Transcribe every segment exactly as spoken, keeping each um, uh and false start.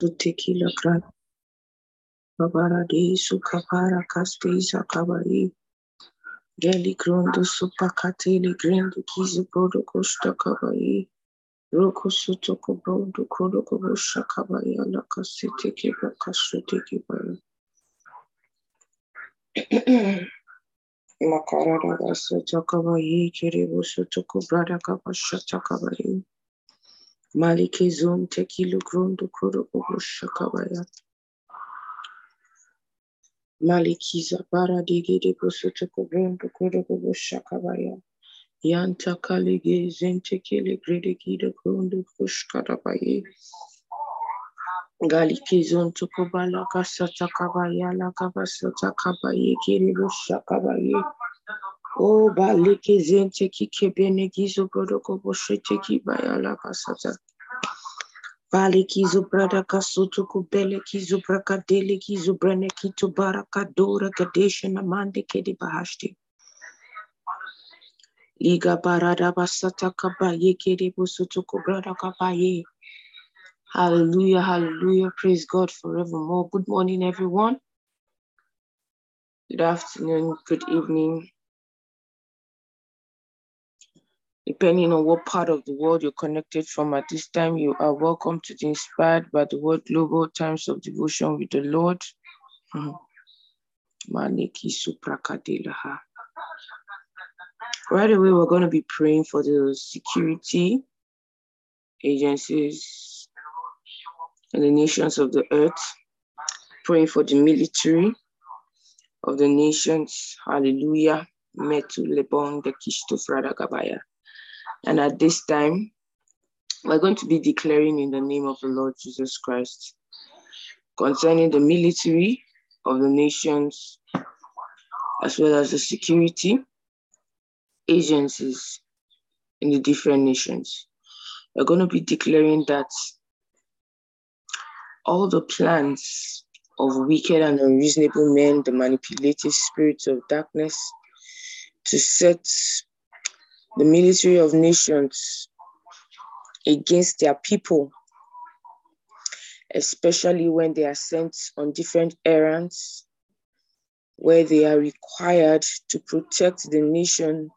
Tutekila kran. Babara de sukapara caspisa cabaret. Deli grondo supacatele grande kizu brodo costa cabaret. Roko sutoko brodo kodoko bosha cabaret la casete que va casute que va. Makarada basata cabaret, kerebo sutoko brada capashata cabaret. Maliki Zoom Tekilu Grondo Kuroko Shakabaya Maliki Zabara Digede Bosotoko Grondo Kuroko Shakabaya Yanta Kalige Zentekele Gredigida Grondo Kushkarabaye Galiki Zoom Tokobala Kasata Kabaya Lakabasata Kabaye Kiribu Shakabaye O baliki zenteki kebenegi zobroko bosheteki bayala kasata. Baliki zobrada kasutu kubeleki zobraka deleki zobreneki to barakadora kadeshen amande kedi bahashti. Liga barada basata kabaye kedi busutu kubrada kabaye. Hallelujah, hallelujah, praise God forevermore. Good morning, everyone. Good afternoon, good evening. Depending on what part of the world you're connected from at this time, you are welcome to the Inspired by the Word Global Times of Devotion with the Lord. Mm-hmm. Right away, we're going to be praying for the security agencies and the nations of the earth, praying for the military of the nations. Hallelujah. And at this time, we're going to be declaring in the name of the Lord Jesus Christ concerning the military of the nations, as well as the security agencies in the different nations. We're going to be declaring that all the plans of wicked and unreasonable men, the manipulative spirits of darkness, to set the military of nations against their people, especially when they are sent on different errands, where they are required to protect the nation,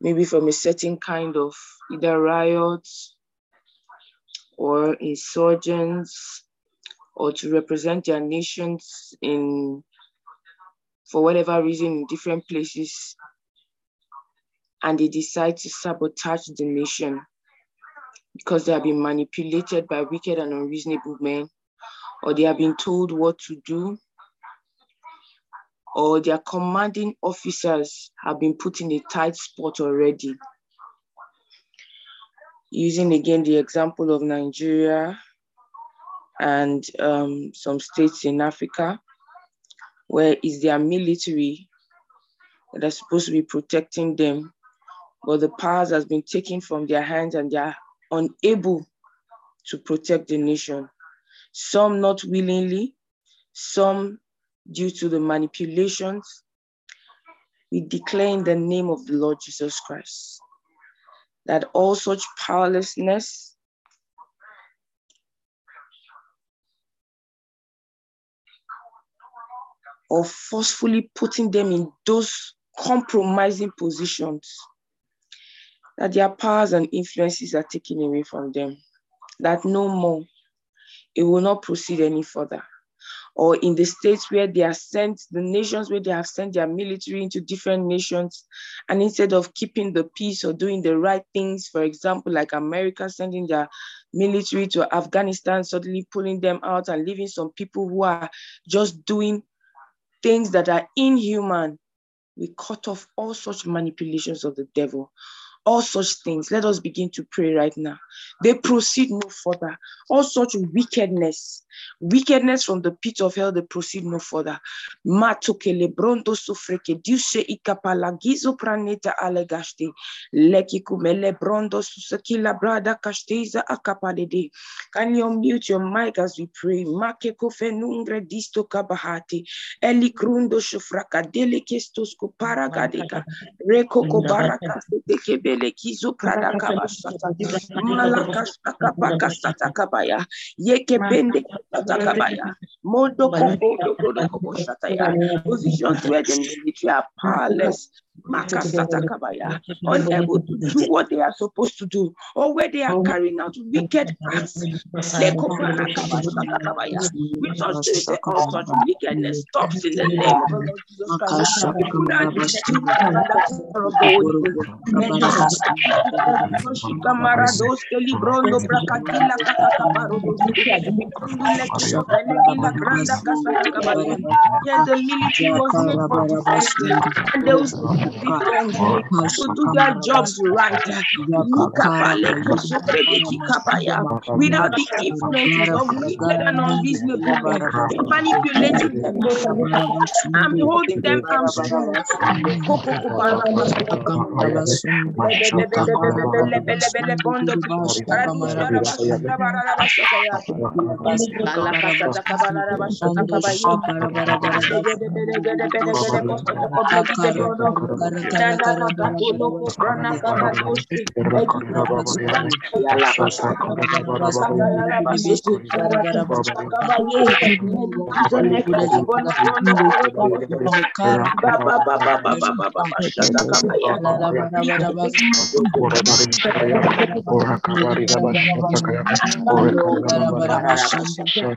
maybe from a certain kind of either riots or insurgents, or to represent their nations in, for whatever reason, in different places. And they decide to sabotage the nation because they have been manipulated by wicked and unreasonable men, or they have been told what to do, or their commanding officers have been put in a tight spot already. Using again the example of Nigeria and um, some states in Africa, where is their military that are supposed to be protecting them, but the powers has been taken from their hands and they are unable to protect the nation. Some not willingly, some due to the manipulations. We declare in the name of the Lord Jesus Christ that all such powerlessness or forcefully putting them in those compromising positions, that their powers and influences are taken away from them, that no more, it will not proceed any further. Or in the states where they are sent, the nations where they have sent their military into different nations, and instead of keeping the peace or doing the right things, for example, like America sending their military to Afghanistan, suddenly pulling them out and leaving some people who are just doing things that are inhuman, we cut off all such manipulations of the devil, all such things. Let us begin to pray right now. They proceed no further. All such wickedness Wickedness from the pit of hell, they proceed no further. Matokele bronto sufreke duse ikapalagizo praneta alegaste lekikumele bronto susekila brada kasteza akapalede. Can you unmute your mic as we pray? Makeko fenungre disto kabahati elikrundo shufraka delekestos kuparagadeka rekoko baraka tekebele kizo prada kabasata malakasta kabakasta kabaya yeke bende kabaya mondo kobodo kobodo sataya positions where the military are powerless. Unable to do what they are supposed to do, or where they are carrying out wicked acts. We touch the cause of wickedness stops in the name of to do their jobs right. Without the influence of wicked and unreasonable people, manipulating them and holding them from strong. Thank you. Thank you. Thank you. Thank you. Thank you.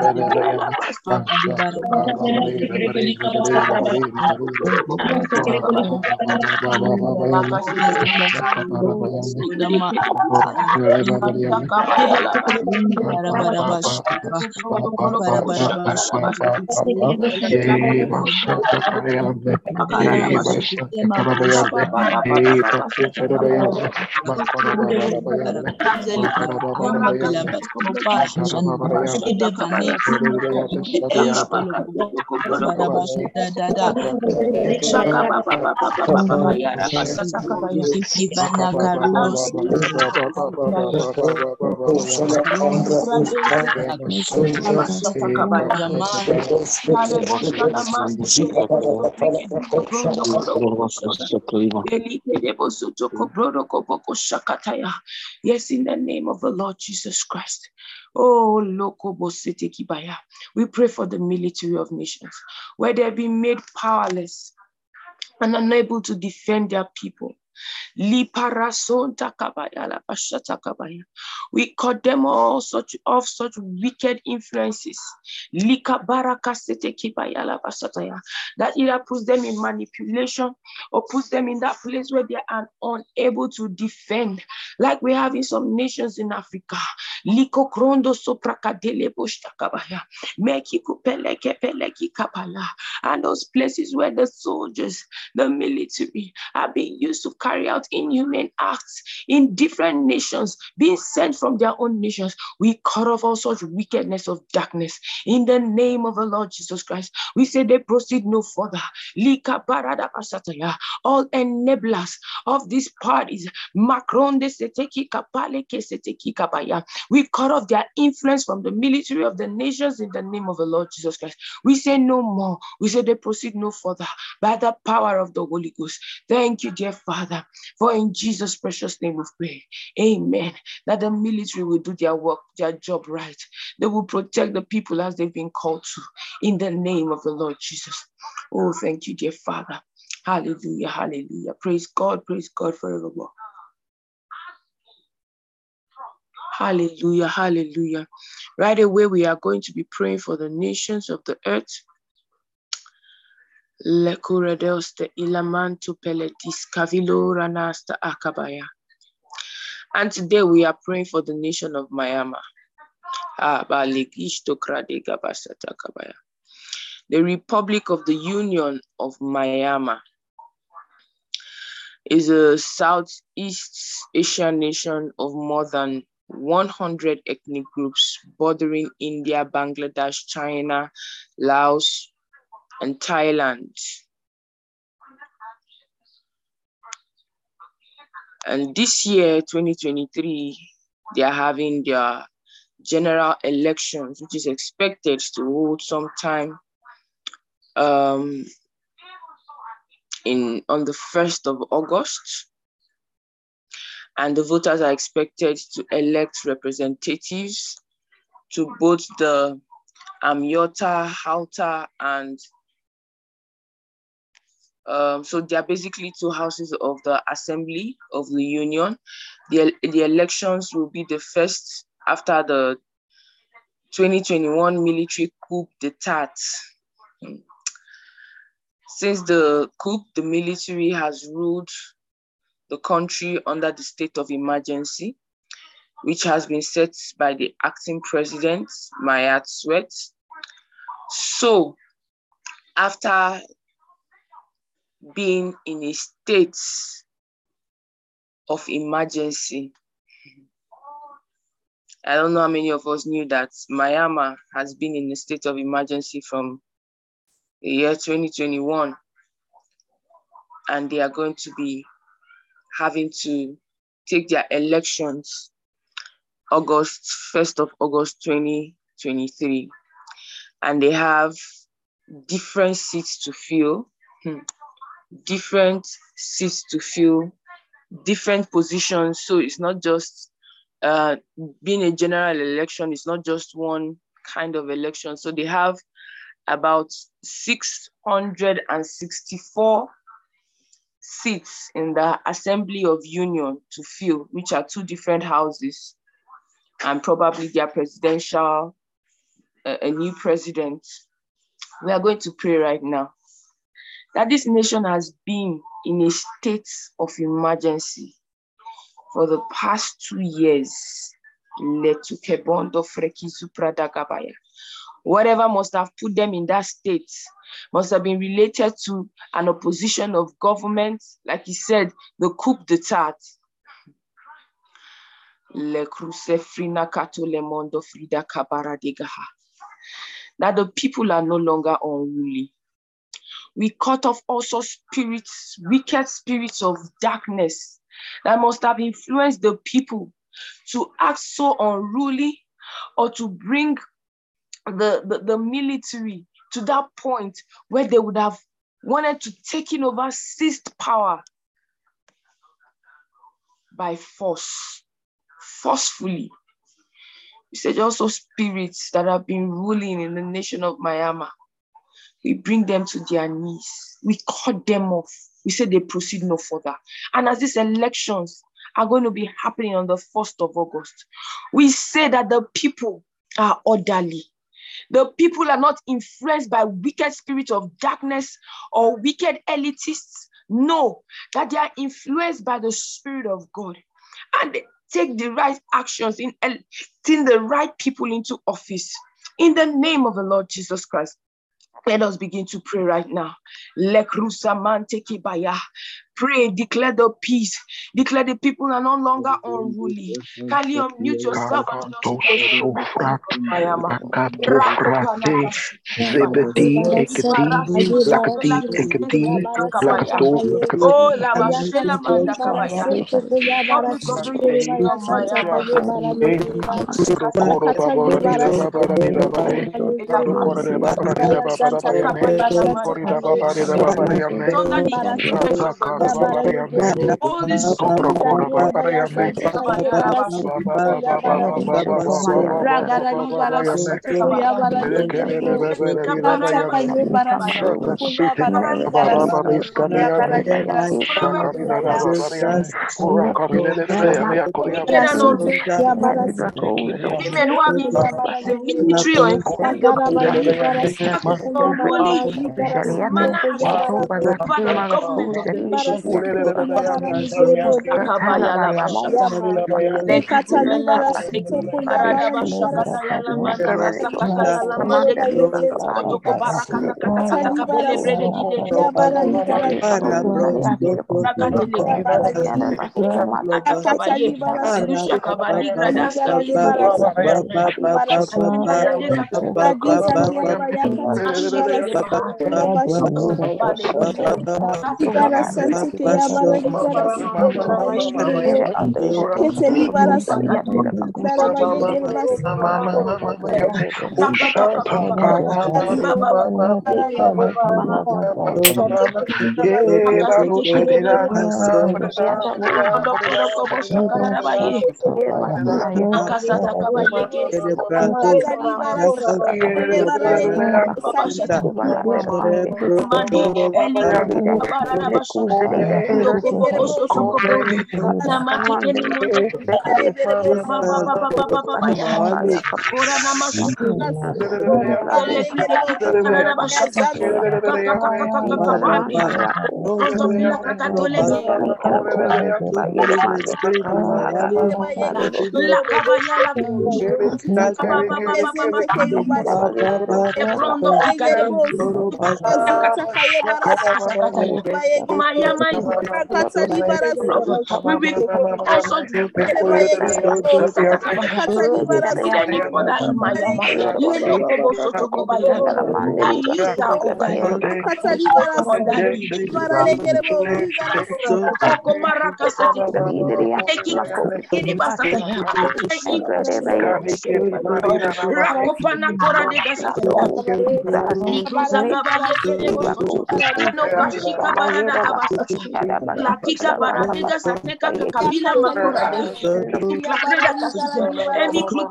Yes, in the name of the Lord Jesus Christ. Oh, Lokobosete Kibaya. We pray for the military of nations, where they have been made powerless and unable to defend their people. We condemn all such of such wicked influences that either puts them in manipulation or puts them in that place where they are unable to defend, like we have in some nations in Africa. Liko krondo suprakadele bushtakabaya. Meki kupeleke peleki kapala. And those places where the soldiers, the military, are being used to carry out inhumane acts in different nations, being sent from their own nations. We cut off all such wickedness of darkness in the name of the Lord Jesus Christ. We say they proceed no further. Lika barada pasataya. All enablers of these parties, Macron, seteki kapale keseteki kabaya. We cut off their influence from the military of the nations in the name of the Lord Jesus Christ. We say no more. We say they proceed no further by the power of the Holy Ghost. Thank you, dear Father, for in Jesus' precious name we pray. Amen. That the military will do their work, their job right. They will protect the people as they've been called to in the name of the Lord Jesus. Oh, thank you, dear Father. Hallelujah, hallelujah. Praise God, praise God forevermore. Hallelujah, hallelujah. Right away, we are going to be praying for the nations of the earth. And today we are praying for the nation of Myanmar. The Republic of the Union of Myanmar is a Southeast Asian nation of more than one hundred ethnic groups bordering India, Bangladesh, China, Laos, and Thailand. And this year, twenty twenty-three, they are having their general elections, which is expected to hold sometime um, in on the first of August. And the voters are expected to elect representatives to both the Amyotha Hluttaw and um, so they are basically two houses of the Assembly of the Union. The, the elections will be the first after the twenty twenty-one military coup d'etat. Since the coup, the military has ruled the country under the state of emergency, which has been set by the acting president, Myat Swe. So after being in a state of emergency, I don't know how many of us knew that Myanmar has been in a state of emergency from the year twenty twenty-one, and they are going to be having to take their elections August, first of August, twenty twenty-three. And they have different seats to fill, different seats to fill, different positions. So it's not just uh, being a general election, it's not just one kind of election. So they have about six hundred sixty-four seats in the Assembly of Union to fill, which are two different houses, and probably their presidential, uh, a new president. We are going to pray right now that this nation has been in a state of emergency for the past two years. Whatever must have put them in that state must have been related to an opposition of government, like he said, the coup d'etat. That the people are no longer unruly. We cut off also spirits, wicked spirits of darkness that must have influenced the people to act so unruly or to bring The, the, the military to that point where they would have wanted to take over, seized power by force, forcefully. We said also spirits that have been ruling in the nation of Myanmar. We bring them to their knees. We cut them off. We said they proceed no further. And as these elections are going to be happening on the first of August, we say that the people are orderly. The people are not influenced by wicked spirits of darkness or wicked elitists. know that they are influenced by the Spirit of God, and they take the right actions in electing the right people into office. In the name of the Lord Jesus Christ, let us begin to pray right now. Pray, declare the peace. Declare the people are no longer unruly. Can you unmute yourself? Oh, this is the Thank you. The the We will also do the La chica para que se acerca que camina más en mi club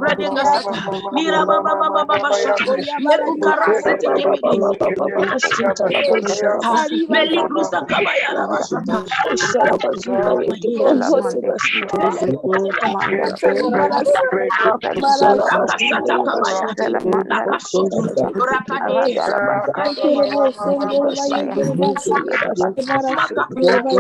mira mamá mamá mamá me Thank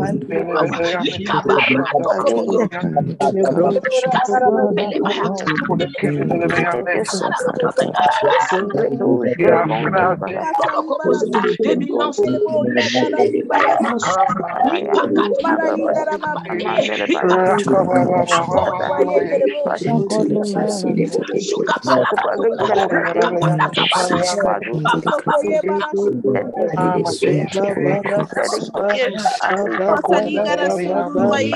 you. I'm going to Dear Father, in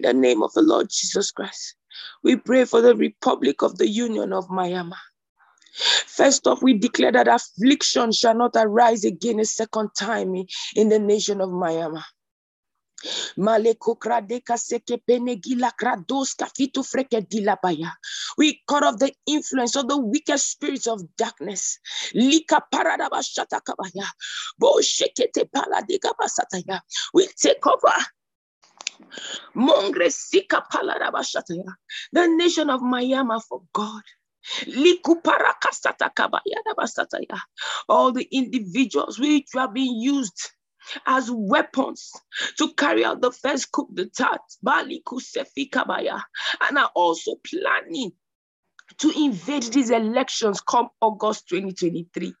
the name of the Lord Jesus Christ, we pray for the Republic of the Union of Myanmar. First off, we declare that affliction shall not arise again a second time in the nation of Myanmar. We cut off the influence of the wicked spirits of darkness. We take over the nation of Myanmar for God. All the individuals which are being used as weapons to carry out the first coup d'etat, and are also planning to invade these elections come August twenty twenty-three.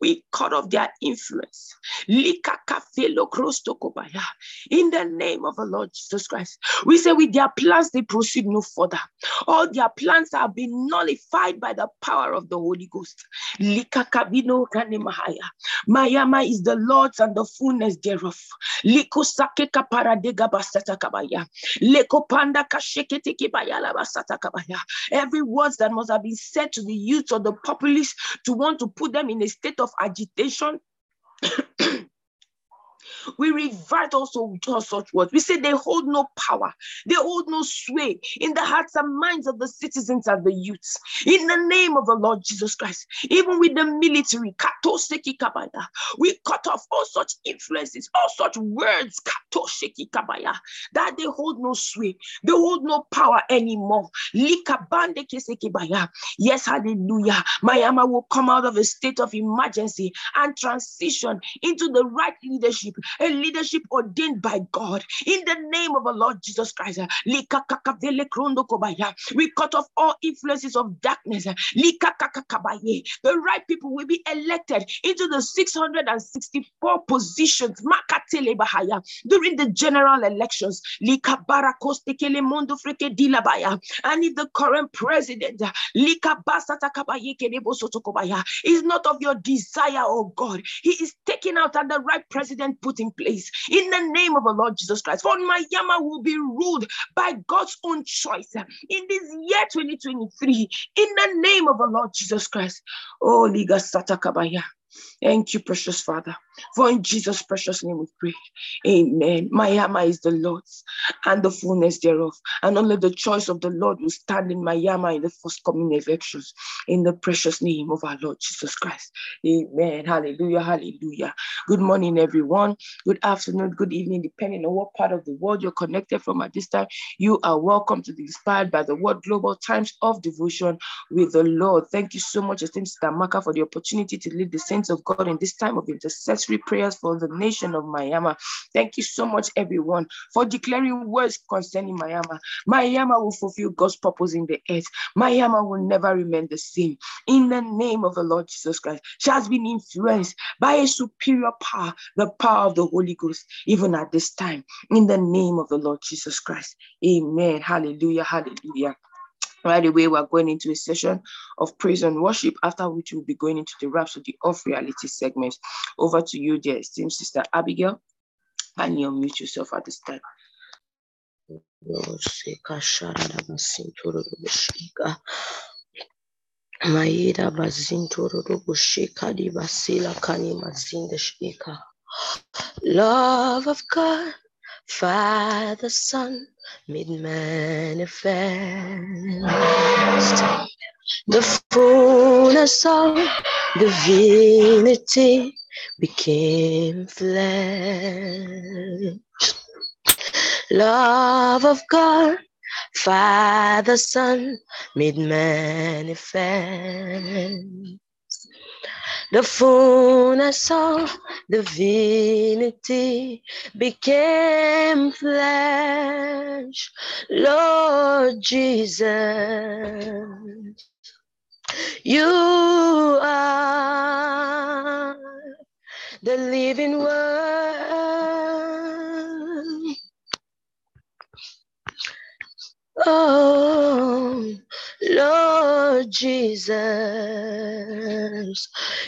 We cut off their influence. In the name of the Lord Jesus Christ, we say with their plans they proceed no further. All their plans have been nullified by the power of the Holy Ghost. Myanmar is the Lord's and the fullness thereof. Every word that must have been said to the youth or the populace to want to put them in a state of agitation, we revert also such words. We say they hold no power, they hold no sway in the hearts and minds of the citizens and the youths. In the name of the Lord Jesus Christ, even with the military, we cut off all such influences, all such words, that they hold no sway, they hold no power anymore. Yes, hallelujah. Myanmar will come out of a state of emergency and transition into the right leadership, a leadership ordained by God. In the name of the Lord Jesus Christ, we cut off all influences of darkness. The right people will be elected into the six hundred sixty-four positions during the general elections. And if the current president is not of your desire, oh God, he is taken out and the right president put in place. In the name of the Lord Jesus Christ, for Myanmar will be ruled by God's own choice in this year twenty twenty-three. In the name of the Lord Jesus Christ. Oh, Liga Satakabaya. Thank you, precious Father. For in Jesus' precious name we pray. Amen. Myanmar is the Lord's and the fullness thereof. And only the choice of the Lord will stand in Myanmar in the forthcoming elections. In the precious name of our Lord Jesus Christ. Amen. Hallelujah. Hallelujah. Good morning, everyone. Good afternoon. Good evening, depending on what part of the world you're connected from at this time. You are welcome to be inspired by the word Global Times of Devotion with the Lord. Thank you so much, esteemed Sister Amaka, for the opportunity to lead the saints of God in this time of intercession. Prayers for the nation of Myanmar. Thank you so much, everyone, for declaring words concerning Myanmar. Myanmar will fulfill God's purpose in the earth. Myanmar will never remain the same. In the name of the Lord Jesus Christ, she has been influenced by a superior power, the power of the Holy Ghost, even at this time. In the name of the Lord Jesus Christ. Amen. Hallelujah. Hallelujah. Right away, we're going into a session of praise and worship, after which we'll be going into the Rhapsody of Reality segment. Over to you, dear esteemed Sister Abigail, and you mute yourself at this time. Love of God, Father, Son, made manifest the fullness of divinity became flesh. Love of God, Father, Son, made manifest the fullness of divinity became flesh, Lord Jesus. You are the living word. Oh, Lord Jesus,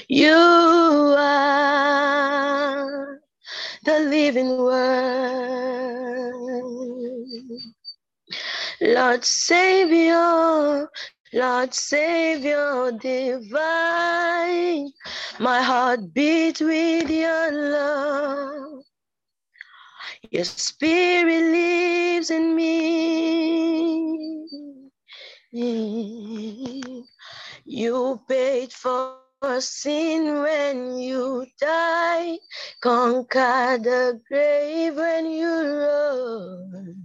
you are the living word. Lord Savior, Lord Savior divine, my heart beats with your love. Your spirit lives in me. You paid for sin when you died, conquered the grave when you rose.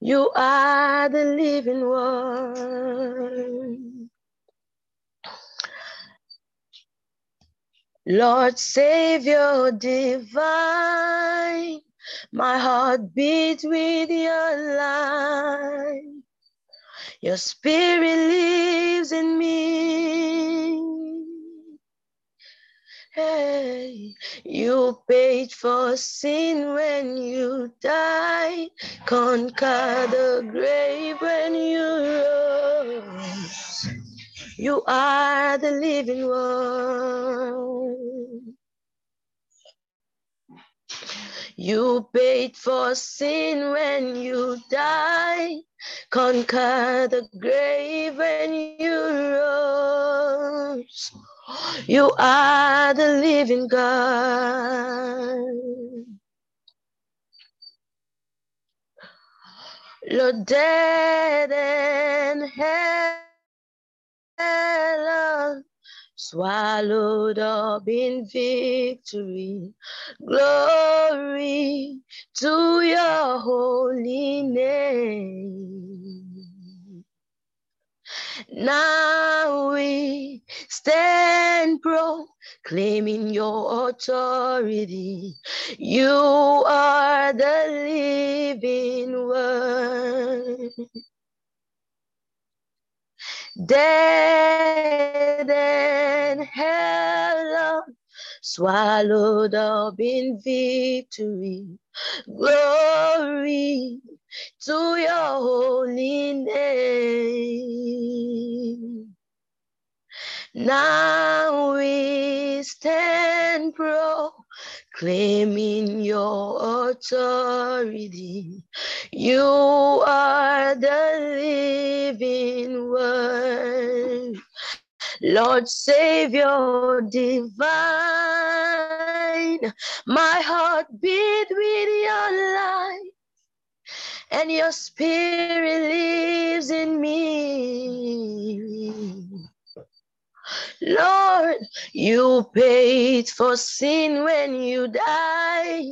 You are the living word. Lord, Savior divine, my heart beats with your light. Your spirit lives in me. Hey, you paid for sin when you died, conquered the grave when you rose. You are the living word. You paid for sin when you died, conquered the grave when you rose. You are the living God. Lord, dead and hell, swallowed up in victory. Glory to your holy name. Now we stand proclaiming your authority. You are the living word. Dead and hell, swallowed up in victory. Glory to your holy name. Now we stand proclaiming your authority. You are the living word. Lord, Savior divine, my heart beat with your light, and your spirit lives in me. Lord, you paid for sin when you died,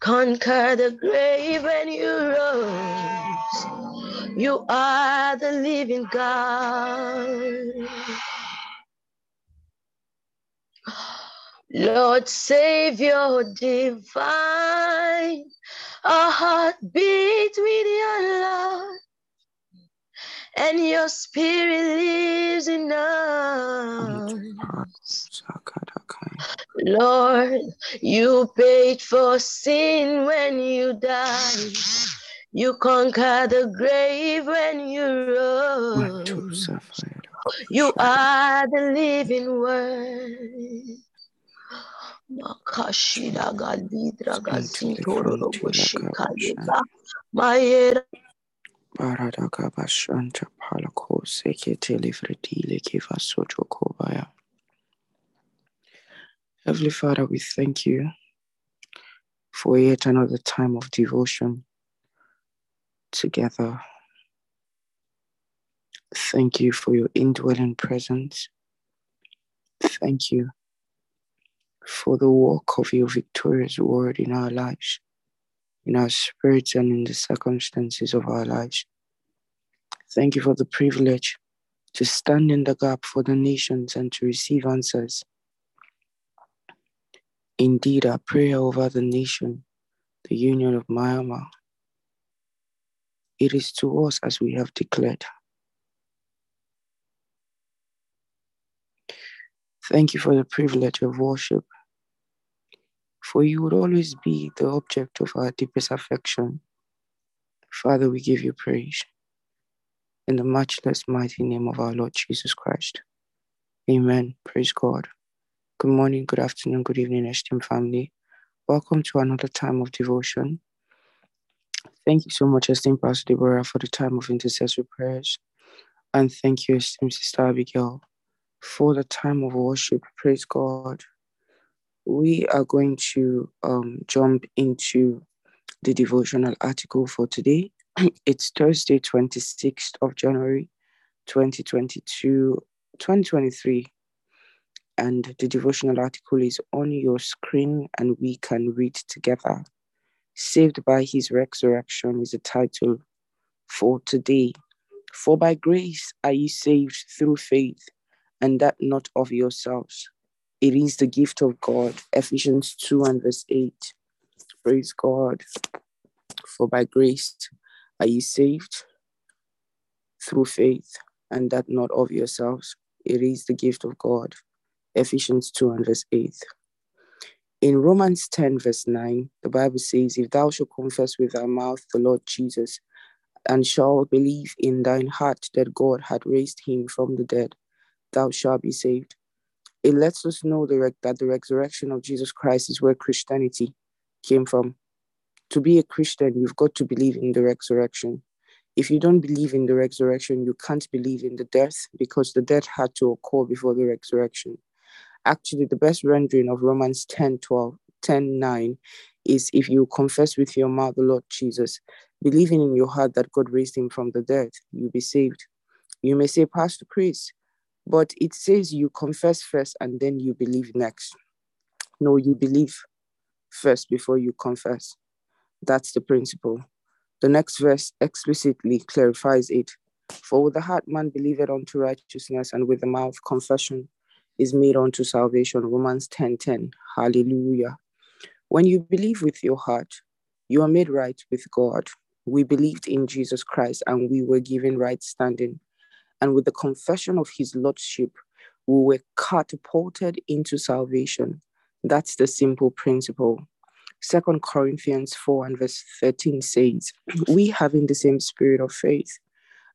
conquered the grave when you rose. You are the living God. Lord, Savior divine, our heart beats with your love, and your spirit lives in us. Lord, you paid for sin when you died. You conquered the grave when you rose. You are the living word. Makashida Galidra Gazintoro Bushika Mayera. Paradaka Bashanta Palako Seke Telefredile Kiva Soto Kobaya. Heavenly Father, we thank you for yet another time of devotion together. Thank you for your indwelling presence. Thank you for the work of your victorious word in our lives, in our spirits, and in the circumstances of our lives. Thank you for the privilege to stand in the gap for the nations and to receive answers. Indeed, our prayer over the nation, the Union of Myanmar, it is to us as we have declared. Thank you for the privilege of worship, for you would always be the object of our deepest affection. Father, we give you praise in the matchless mighty name of our Lord Jesus Christ. Amen. Praise God. Good morning, good afternoon, good evening, esteemed family. Welcome to another time of devotion. Thank you so much, esteemed Pastor Deborah, for the time of intercessory prayers. And thank you, esteemed Sister Abigail, for the time of worship. Praise God. We are going to um, jump into the devotional article for today. It's Thursday, twenty-sixth of January, twenty twenty-two, twenty twenty-three. And the devotional article is on your screen and we can read together. Saved by his resurrection is the title for today. For by grace are ye saved through faith, and that not of yourselves. It is the gift of God. Ephesians two and verse eight. Praise God. For by grace are ye saved through faith, and that not of yourselves. It is the gift of God. Ephesians two and verse eight. In Romans ten verse nine, the Bible says, if thou shalt confess with thy mouth the Lord Jesus, and shalt believe in thine heart that God had raised him from the dead, thou shalt be saved. It lets us know the, that the resurrection of Jesus Christ is where Christianity came from. To be a Christian, you've got to believe in the resurrection. If you don't believe in the resurrection, you can't believe in the death, because the death had to occur before the resurrection. Actually, the best rendering of Romans ten, twelve, ten, nine is, if you confess with your mouth the Lord Jesus, believing in your heart that God raised him from the dead, you'll be saved. You may say, Pastor Chris, but it says you confess first and then you believe next. No, you believe first before you confess. That's the principle. The next verse explicitly clarifies it. For with the heart man believeth unto righteousness, and with the mouth confession is made unto salvation. Romans ten ten. Hallelujah. When you believe with your heart, you are made right with God. We believed in Jesus Christ and we were given right standing. And with the confession of his lordship, we were catapulted into salvation. That's the simple principle. Second Corinthians four and verse thirteen says, we having the same spirit of faith,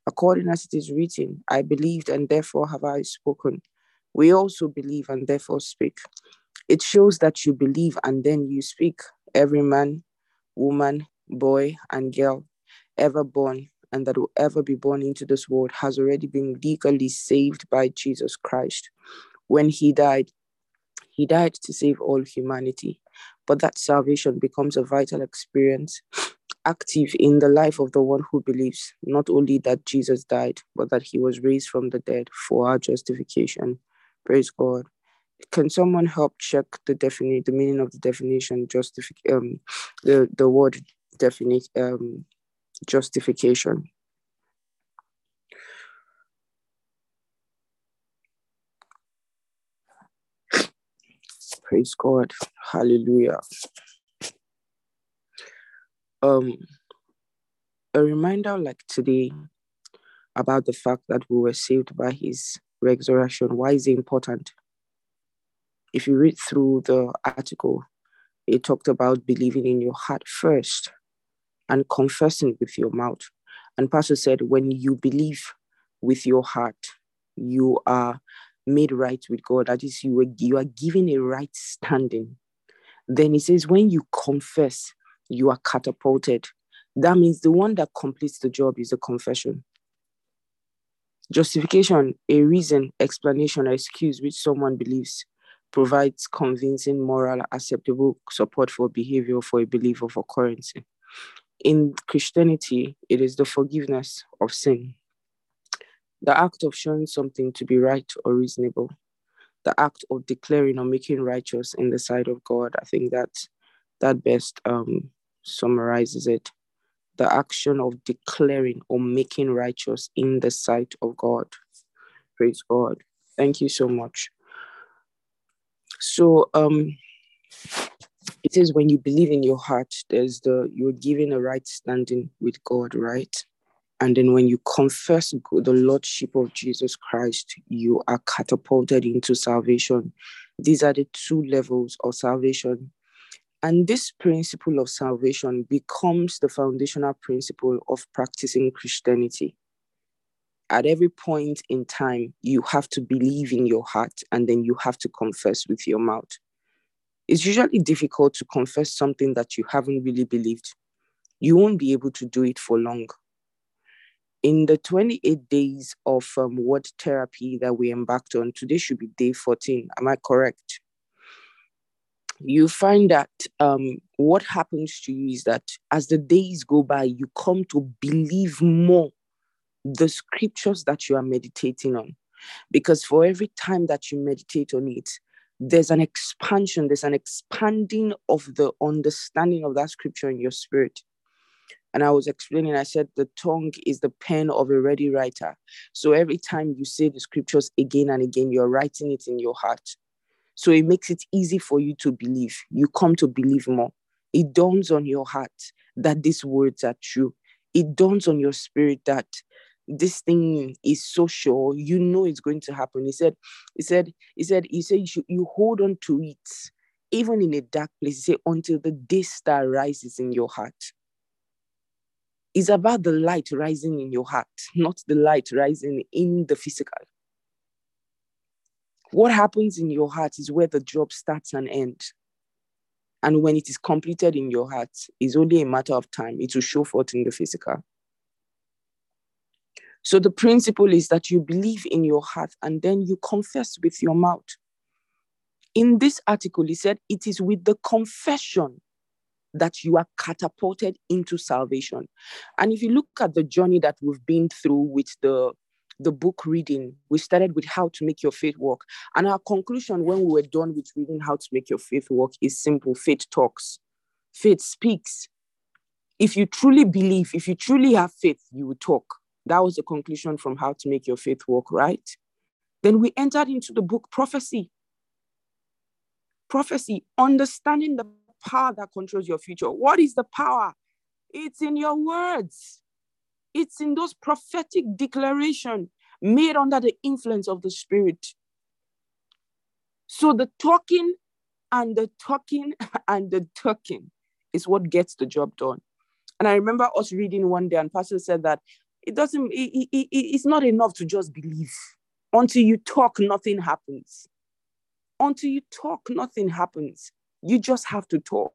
according as it is written, I believed and therefore have I spoken. We also believe and therefore speak. It shows that you believe and then you speak. Every man, woman, boy, and girl ever born and that will ever be born into this world has already been legally saved by Jesus Christ. When he died, he died to save all humanity. But that salvation becomes a vital experience, active in the life of the one who believes, not only that Jesus died, but that he was raised from the dead for our justification. Praise God. Can someone help check the defini- the meaning of the definition, justif- um, the, the word defini- um, justification? Praise God. Hallelujah. Um, a reminder like today about the fact that we were saved by his resurrection. Why is it important? If you read through the article, it talked about believing in your heart first and confessing with your mouth. And Pastor said, when you believe with your heart, you are made right with God. That is, you are, you are given a right standing. Then he says, when you confess, you are catapulted. That means the one that completes the job is the confession. Justification, a reason, explanation, or excuse which someone believes, provides convincing, moral, acceptable support for behavior for a belief of occurrence. In Christianity, it is the forgiveness of sin. The act of showing something to be right or reasonable. The act of declaring or making righteous in the sight of God. I think that that best um, summarizes it. The action of declaring or making righteous in the sight of God. Praise God. Thank you so much. So um, it is when you believe in your heart, there's the you're given a right standing with God, right? And then when you confess the Lordship of Jesus Christ, you are catapulted into salvation. These are the two levels of salvation. And this principle of salvation becomes the foundational principle of practicing Christianity. At every point in time, you have to believe in your heart, and then you have to confess with your mouth. It's usually difficult to confess something that you haven't really believed. You won't be able to do it for long. In the twenty-eight days of um, word therapy that we embarked on, today should be day fourteen. Am I correct? You find that um, what happens to you is that as the days go by, you come to believe more the scriptures that you are meditating on. Because for every time that you meditate on it, there's an expansion, there's an expanding of the understanding of that scripture in your spirit. And I was explaining, I said, the tongue is the pen of a ready writer. So every time you say the scriptures again and again, you're writing it in your heart. So it makes it easy for you to believe. You come to believe more. It dawns on your heart that these words are true. It dawns on your spirit that this thing is so sure. You know it's going to happen. He said, he said, he said, he said, you should, you hold on to it, even in a dark place. He said, until the day star rises in your heart. It's about the light rising in your heart, not the light rising in the physical. What happens in your heart is where the job starts and ends. And when it is completed in your heart, it's only a matter of time. It will show forth in the physical. So the principle is that you believe in your heart and then you confess with your mouth. In this article, he said, it is with the confession that you are catapulted into salvation. And if you look at the journey that we've been through with the the book reading, we started with how to make your faith work. And our conclusion when we were done with reading how to make your faith work is simple. Faith talks. Faith speaks. If you truly believe, if you truly have faith, you will talk. That was the conclusion from how to make your faith work, right? Then we entered into the book prophecy. Prophecy, understanding the power that controls your future. What is the power? It's in your words. It's in those prophetic declarations made under the influence of the Spirit. So the talking and the talking and the talking is what gets the job done. And I remember us reading one day, and Pastor said that it doesn't, it, it, it's not enough to just believe. Until you talk, nothing happens. Until you talk, nothing happens. You just have to talk.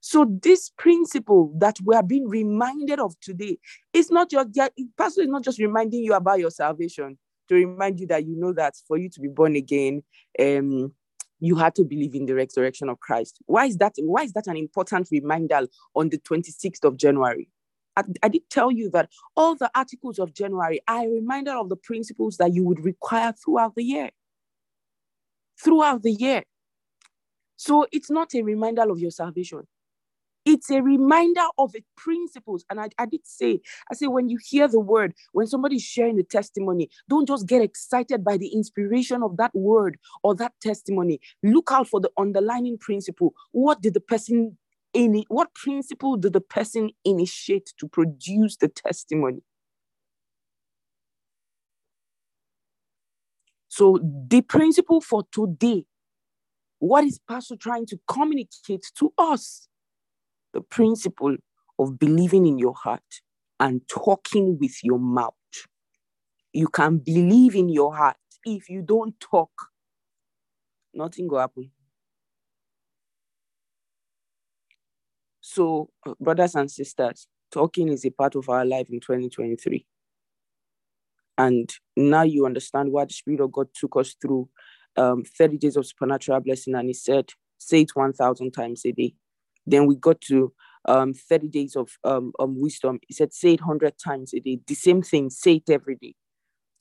So this principle that we are being reminded of today, it's not just, Pastor is not just reminding you about your salvation, to remind you that you know that for you to be born again, um, you had to believe in the resurrection of Christ. Why is that, why is that an important reminder on the twenty-sixth of January? I, I did tell you that all the articles of January are a reminder of the principles that you would require throughout the year. Throughout the year. So it's not a reminder of your salvation. It's a reminder of the principles. And I, I did say, I say, when you hear the word, when somebody's sharing the testimony, don't just get excited by the inspiration of that word or that testimony. Look out for the underlying principle. What did the person, in, what principle did the person initiate to produce the testimony? So the principle for today, what is Pastor trying to communicate to us? The principle of believing in your heart and talking with your mouth. You can believe in your heart. If you don't talk, nothing will happen. So, brothers and sisters, talking is a part of our life in twenty twenty-three. And now you understand why the Spirit of God took us through um, thirty days of supernatural blessing. And he said, say it one thousand times a day. Then we got to um, thirty days of um, um, wisdom. He said, say it one hundred times a day. The same thing, say it every day.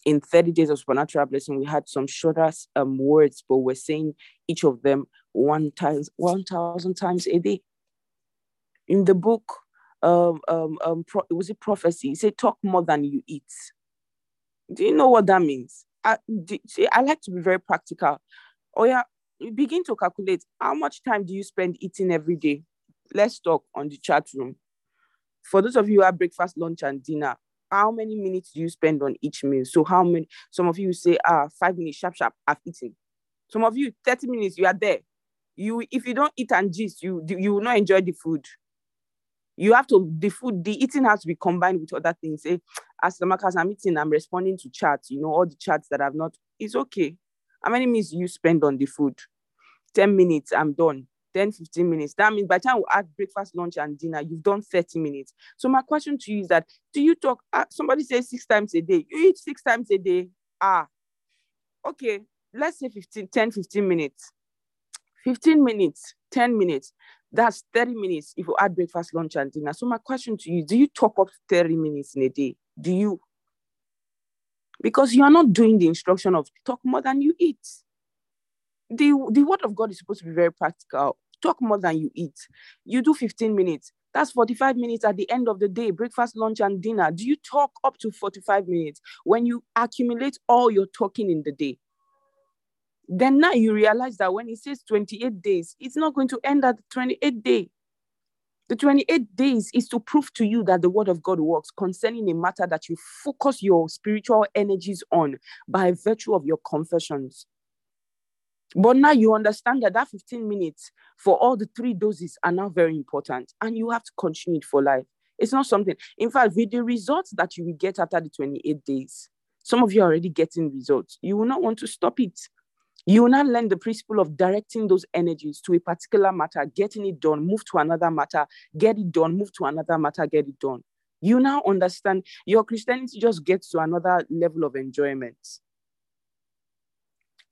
In thirty days of supernatural blessing, we had some shorter um, words, but we're saying each of them one times, one thousand times a day. In the book, um, um, um, pro- was it prophecy? He said, talk more than you eat. Do you know what that means? I, do, see, I like to be very practical. Oh yeah, you begin to calculate how much time do you spend eating every day? Let's talk on the chat room. for those of you who have breakfast, lunch, and dinner, how many minutes do you spend on each meal? So how many, some of you say, ah, five minutes, sharp, sharp, I've eaten. Some of you, thirty minutes, you are there. You, if you don't eat and gist, you, you will not enjoy the food. You have to, the food, the eating has to be combined with other things. Say, as I'm eating, I'm responding to chats, you know, all the chats that I've not, it's okay. How many minutes do you spend on the food? ten minutes, I'm done. ten, fifteen minutes. That means by the time we add breakfast, lunch, and dinner, you've done thirty minutes. So my question to you is that, do you talk, uh, somebody says six times a day. You eat six times a day. Ah, okay. Let's say fifteen, ten, fifteen minutes. fifteen minutes, ten minutes. That's thirty minutes if you add breakfast, lunch, and dinner. So my question to you, do you top up thirty minutes in a day? Do you? Because you are not doing the instruction of talk more than you eat. The, the word of God is supposed to be very practical. Talk more than you eat. You do fifteen minutes. That's forty-five minutes at the end of the day, breakfast, lunch, and dinner. Do you talk up to forty-five minutes when you accumulate all your talking in the day? Then now you realize that when it says twenty-eight days, it's not going to end at the twenty-eighth day. The twenty-eight days is to prove to you that the word of God works concerning a matter that you focus your spiritual energies on by virtue of your confessions. But now you understand that that fifteen minutes for all the three doses are now very important, and you have to continue it for life. It's not something, in fact, with the results that you will get after the twenty-eight days, some of you are already getting results. You will not want to stop it. You will now learn the principle of directing those energies to a particular matter, getting it done, move to another matter, get it done, move to another matter, get it done. You now understand your Christianity just gets to another level of enjoyment.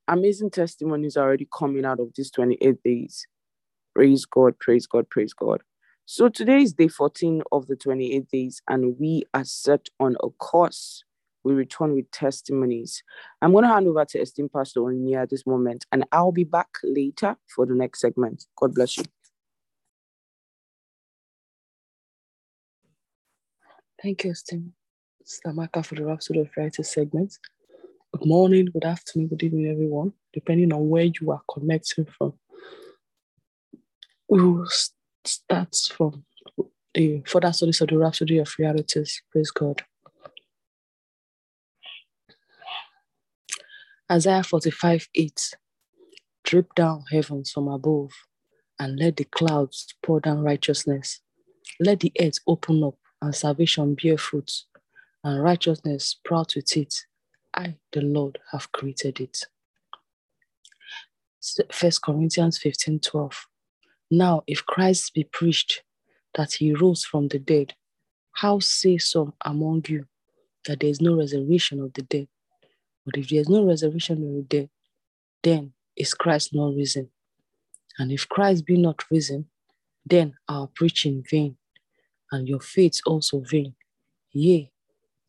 Amazing testimonies are already coming out of these twenty-eight days. Praise God, praise God, praise God. So today is day fourteen of the twenty-eight days, and we are set on a course. We return with testimonies. I'm going to hand over to esteemed Pastor Onyia at this moment, and I'll be back later for the next segment. God bless you. Thank you, esteemed Stamaka, for the Rhapsody of Reality segment. Good morning, good afternoon, good evening, everyone, depending on where you are connecting from. We will start from the further studies of the Rhapsody of Realities. Praise God. Isaiah forty-five eight, drip down heavens from above, and let the clouds pour down righteousness. Let the earth open up, and salvation bear fruit, and righteousness sprout with it. I, the Lord, have created it. First Corinthians fifteen twelve, now if Christ be preached that he rose from the dead, how say some among you that there is no resurrection of the dead? But if there is no resurrection of the dead, then is Christ not risen? And if Christ be not risen, then our preaching vain, and your faith also vain. Yea,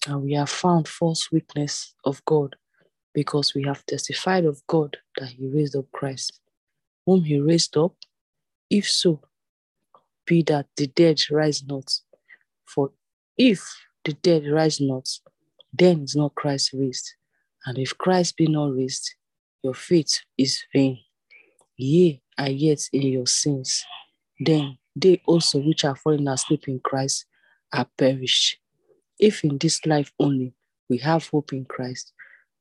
and we have found false witness of God, because we have testified of God that he raised up Christ, whom he raised up, if so be that the dead rise not. For if the dead rise not, then is not Christ raised. And if Christ be not raised, your faith is vain. Ye are yet in your sins. Then they also which are fallen asleep in Christ are perished. If in this life only we have hope in Christ,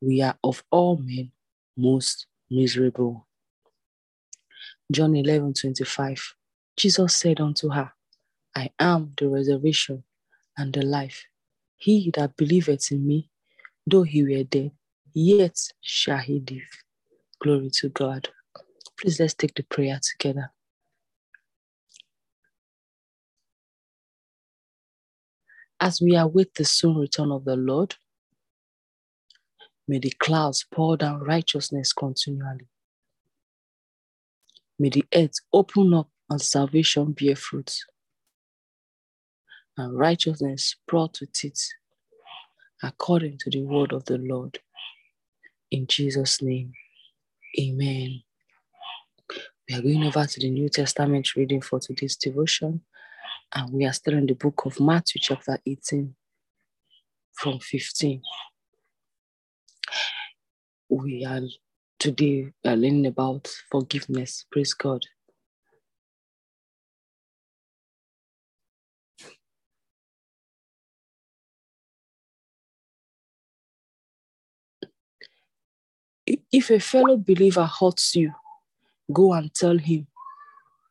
we are of all men most miserable. John eleven twenty five. Jesus said unto her, I am the resurrection and the life. He that believeth in me, though he were dead, yet shall he live. Glory to God. Please let's take the prayer together. As we await the soon return of the Lord, may the clouds pour down righteousness continually. May the earth open up and salvation bear fruit, and righteousness brought with it, according to the word of the Lord. In Jesus' name, amen. We are going over to the New Testament reading for today's devotion, and we are still in the book of Matthew, chapter eighteen, from fifteen. We are today we are learning about forgiveness. Praise God. if a fellow believer hurts you, go and tell him.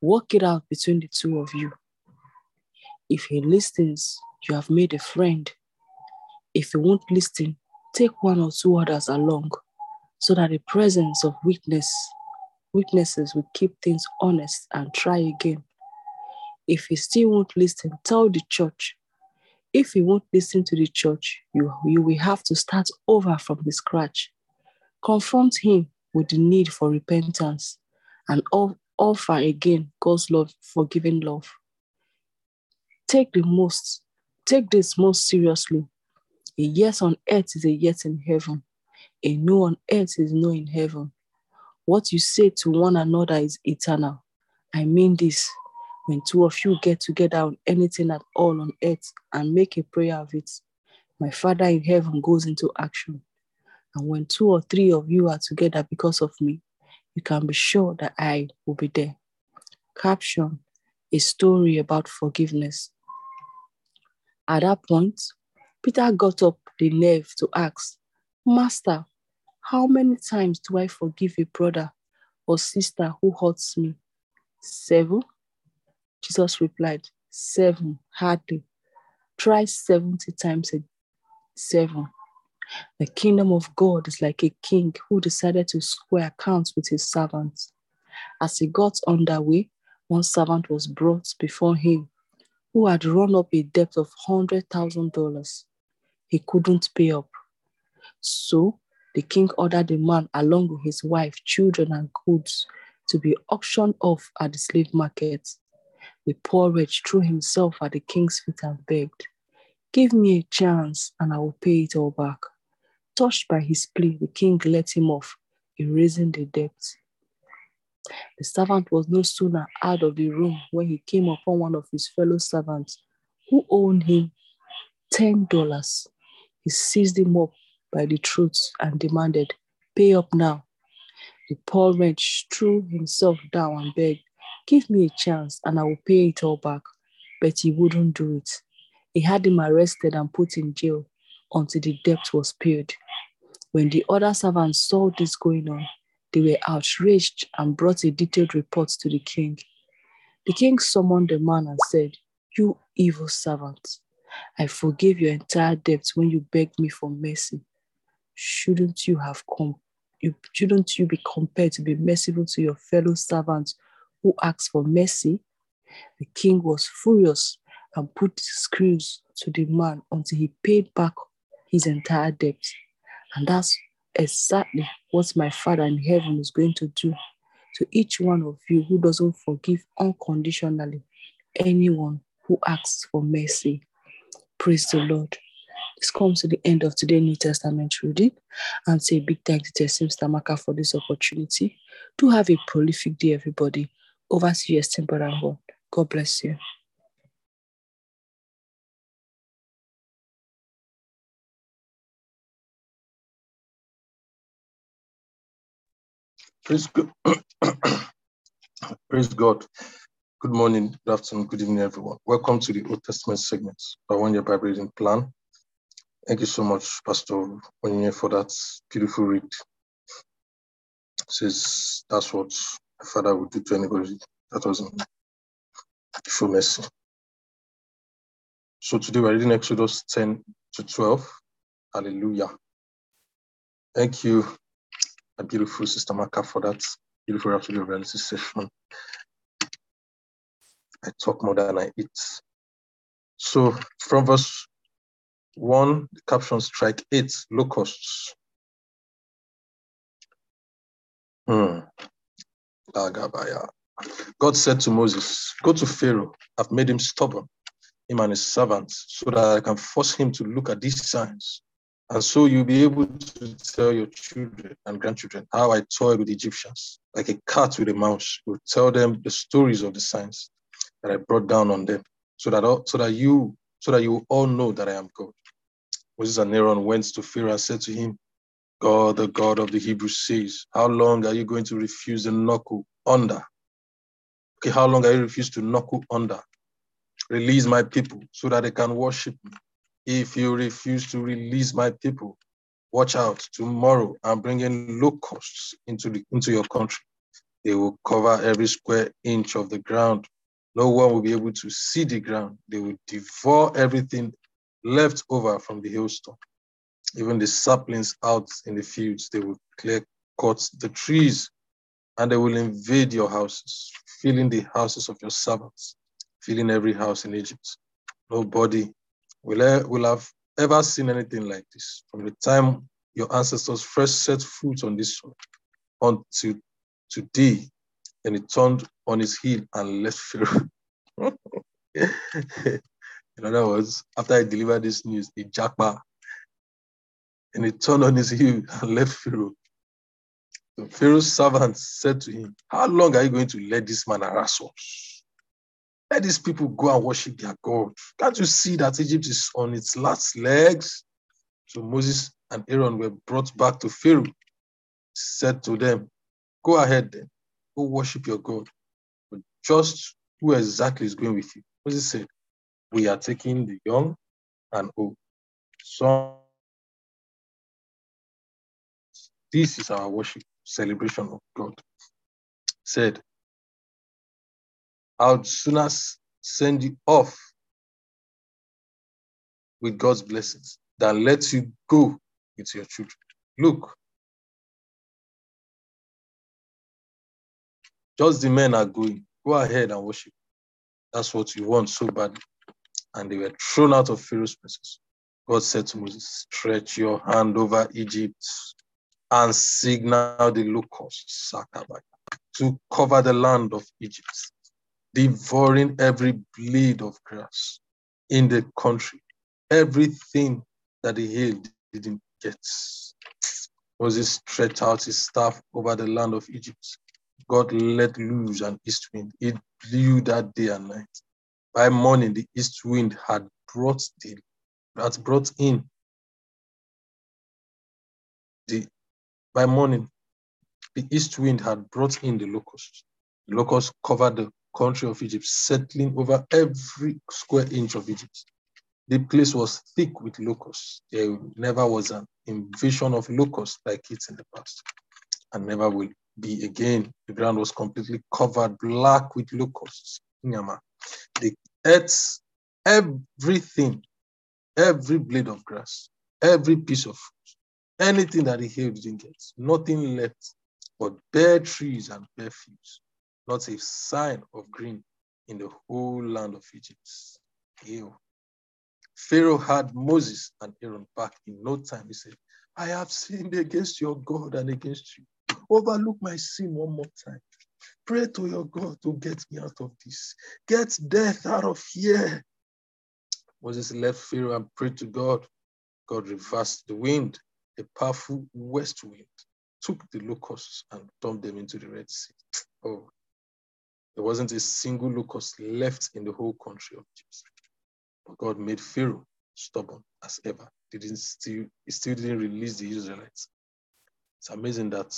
Work it out between the two of you. If he listens, you have made a friend. If he won't listen, take one or two others along, so that the presence of witness, witnesses will keep things honest and try again. If he still won't listen, tell the church. If he won't listen to the church, you, you will have to start over from the scratch. Confront him with the need for repentance and offer again God's love, forgiving love. Take the most, take this most seriously. A yes on earth is a yes in heaven. A no on earth is no in heaven. What you say to one another is eternal. I mean this. When two of you get together on anything at all on earth and make a prayer of it, my Father in heaven goes into action. And when two or three of you are together because of me, you can be sure that I will be there. Caption: a story about forgiveness. At that point, Peter got up the nerve to ask, "Master, how many times do I forgive a brother or sister who hurts me?" Seven? Jesus replied, seven, hardly. Try seventy times a seven. The kingdom of God is like a king who decided to square accounts with his servants. As he got underway, one servant was brought before him who had run up a debt of one hundred thousand dollars. He couldn't pay up. So the king ordered the man along with his wife, children, and goods to be auctioned off at the slave market. The poor wretch threw himself at the king's feet and begged, "Give me a chance and I will pay it all back." Touched by his plea, the king let him off, erasing the debt. The servant was no sooner out of the room when he came upon one of his fellow servants who owed him ten dollars. He seized him up by the throat and demanded, "Pay up now." The poor wretch threw himself down and begged, "Give me a chance and I will pay it all back." But he wouldn't do it. He had him arrested and put in jail until the debt was paid. When the other servants saw this going on, they were outraged and brought a detailed report to the king. The king summoned the man and said, "You evil servant, I forgave your entire debt when you begged me for mercy. Shouldn't you have come? You, shouldn't you be compelled to be merciful to your fellow servants who asked for mercy?" The king was furious and put screws to the man until he paid back his entire debt. And that's exactly what my Father in heaven is going to do to each one of you who doesn't forgive unconditionally anyone who asks for mercy. Praise the Lord. This comes to the end of today's New Testament reading, and say big thanks to Tessim Stamaka for this opportunity. Do have a prolific day, everybody. Over to you, Esteem Brother Hon. God bless you. Praise God. Praise God. Good morning, good afternoon, good evening, everyone. Welcome to the Old Testament segment by One Year Bible Reading Plan. Thank you so much, Pastor Onye, for that beautiful read. It says that's what the Father would do to anybody that wasn't for mercy. So today we're reading Exodus ten to twelve. Hallelujah. Thank you, a beautiful Sister Maka, for that beautiful Rhapsody of Reality session. I talk more than I eat. So from verse one, the caption: strike eight, locusts. Hmm. God said to Moses, "Go to Pharaoh. I've made him stubborn, him and his servants, so that I can force him to look at these signs. And so you'll be able to tell your children and grandchildren how I toyed with Egyptians, like a cat with a mouse. You'll tell them the stories of the signs that I brought down on them, so that all, so that you so that you all know that I am God." Moses and Aaron went to Pharaoh and said to him, "God, the God of the Hebrews, says, how long are you going to refuse to knuckle under? Okay, how long are you refuse to knuckle under? Release my people so that they can worship me. If you refuse to release my people, watch out, tomorrow I'm bringing locusts into the, into your country. They will cover every square inch of the ground. No one will be able to see the ground. They will devour everything left over from the hailstorm. Even the saplings out in the fields, they will clear cut the trees, and they will invade your houses, filling the houses of your servants, filling every house in Egypt. Nobody will, will have ever seen anything like this from the time your ancestors first set foot on this soil until today. And he turned on his heel and left Pharaoh. In other words, after I delivered this news, he jackpot. And he turned on his heel and left Pharaoh. So Pharaoh's servant said to him, how long are you going to let this man harass us? Let these people go and worship their God. Can't you see that Egypt is on its last legs? So Moses and Aaron were brought back to Pharaoh. He said to them, go ahead then. Go worship your God. But just who exactly is going with you? Moses said, we are taking the young and old. So this is our worship, celebration of God. Said, I'll sooner send you off with God's blessings than let you go with your children. Look, just the men are going. Go ahead and worship. That's what you want so badly. And they were thrown out of Pharaoh's presence. God said to Moses, stretch your hand over Egypt and signal the locusts to cover the land of Egypt, devouring every blade of grass in the country, everything that the hail didn't get. Moses stretched out his staff over the land of Egypt. God let loose an east wind. It blew that day and night. By morning, the east wind had brought the, had brought in the. By morning, the east wind had brought in the locusts. The locusts covered the country of Egypt, settling over every square inch of Egypt. The place was thick with locusts. There never was an invasion of locusts like it in the past, and never will be again. The ground was completely covered black with locusts. They ate everything, every blade of grass, every piece of fruit, anything that the hail didn't get, nothing left but bare trees and bare fields, not a sign of green in the whole land of Egypt. Hail. Pharaoh had Moses and Aaron back in no time. He said, I have sinned against your God and against you. Overlook my sin one more time. Pray to your God to get me out of this. Get death out of here. Moses left Pharaoh and prayed to God. God reversed the wind. A powerful west wind took the locusts and dumped them into the Red Sea. Oh, there wasn't a single locust left in the whole country of Egypt. But God made Pharaoh stubborn as ever. He didn't still, he still didn't release the Israelites. It's amazing that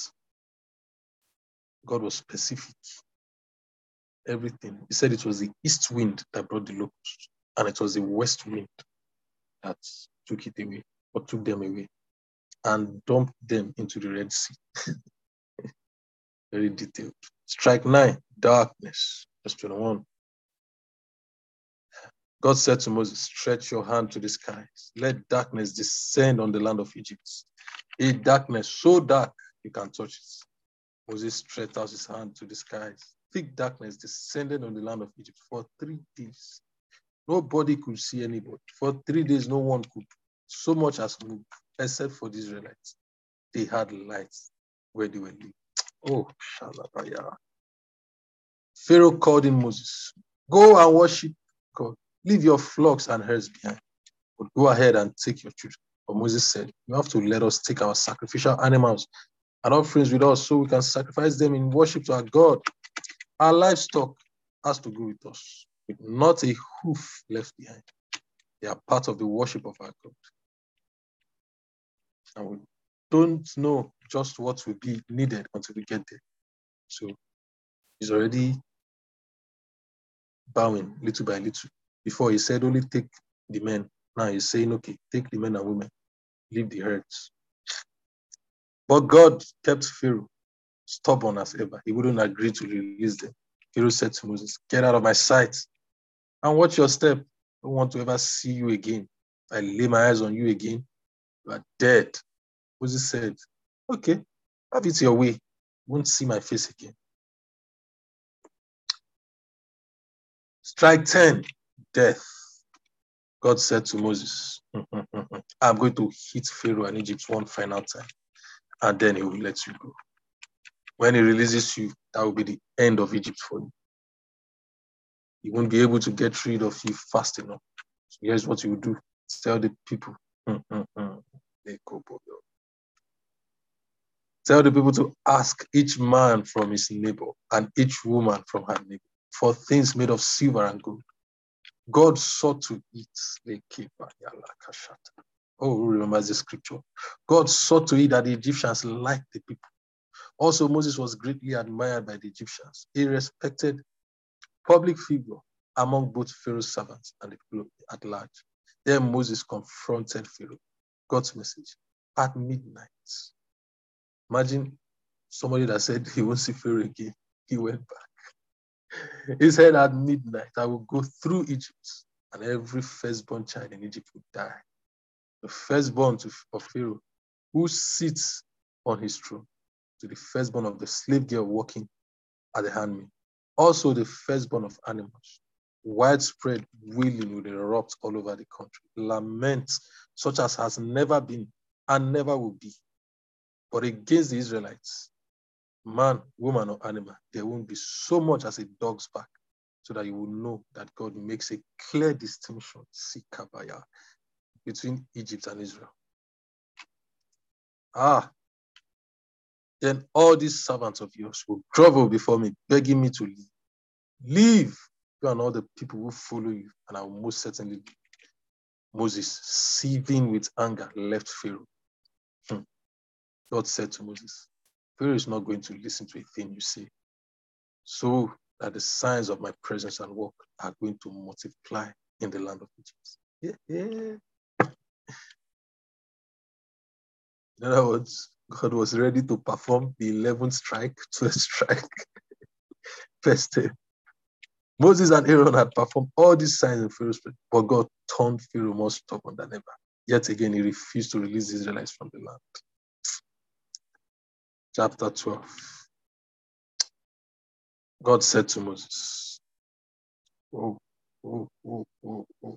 God was specific. Everything. He said it was the east wind that brought the locusts, and it was the west wind that took it away, or took them away, and dumped them into the Red Sea. Very detailed. Strike nine, darkness. Verse twenty-one. God said to Moses, stretch your hand to the skies. Let darkness descend on the land of Egypt. A darkness so dark you can touch it. Moses stretched out his hand to the skies. Thick darkness descended on the land of Egypt for three days. Nobody could see anybody. For three days, no one could so much as move, except for the Israelites. They had lights where they were living. Oh, Shalabaya. Pharaoh called in Moses, go and worship God. Leave your flocks and herds behind, but go ahead and take your children. But Moses said, you have to let us take our sacrificial animals and offerings with us so we can sacrifice them in worship to our God. Our livestock has to go with us, with not a hoof left behind. They are part of the worship of our God. And we don't know just what will be needed until we get there. So he's already bowing little by little. Before he said, only take the men. Now he's saying, okay, take the men and women, leave the herds. But God kept Pharaoh stubborn as ever. He wouldn't agree to release them. Pharaoh said to Moses, get out of my sight and watch your step. I don't want to ever see you again. I lay my eyes on you again. You are dead. Moses said, okay, have it your way. You won't see my face again. Strike ten, death. God said to Moses, I'm going to hit Pharaoh and Egypt one final time, and then he will let you go. When he releases you, that will be the end of Egypt for you. You won't be able to get rid of you fast enough. So here's what you will do. Tell the people. Tell the people to ask each man from his neighbor and each woman from her neighbor for things made of silver and gold. God sought to eat. Oh, who remembers the scripture? God sought to eat that the Egyptians liked the people. Also, Moses was greatly admired by the Egyptians. He respected public figure among both Pharaoh's servants and the people at large. Then Moses confronted Pharaoh. God's message at midnight. Imagine somebody that said he won't see Pharaoh again. He went back. He said at midnight, I will go through Egypt and every firstborn child in Egypt will die. The firstborn of Pharaoh who sits on his throne, to the firstborn of the slave girl working at the handmill. Also the firstborn of animals, widespread wailing will erupt all over the country. Lament such as has never been and never will be. But against the Israelites, man, woman, or animal, there won't be so much as a dog's back, so that you will know that God makes a clear distinction between Egypt and Israel. Ah, then all these servants of yours will grovel before me, begging me to leave. Leave, you and all the people who follow you, and I will most certainly do. Moses, seething with anger, left Pharaoh. Hmm. God said to Moses, Pharaoh is not going to listen to a thing you say, so that the signs of my presence and work are going to multiply in the land of Egypt. Yeah, yeah. In other words, God was ready to perform the eleventh strike, twelfth strike, first day. Moses and Aaron had performed all these signs in Pharaoh's presence, but God turned Pharaoh more stubborn than ever. Yet again, he refused to release the Israelites from the land. Chapter twelve. God said to Moses, oh, oh, oh, oh, oh.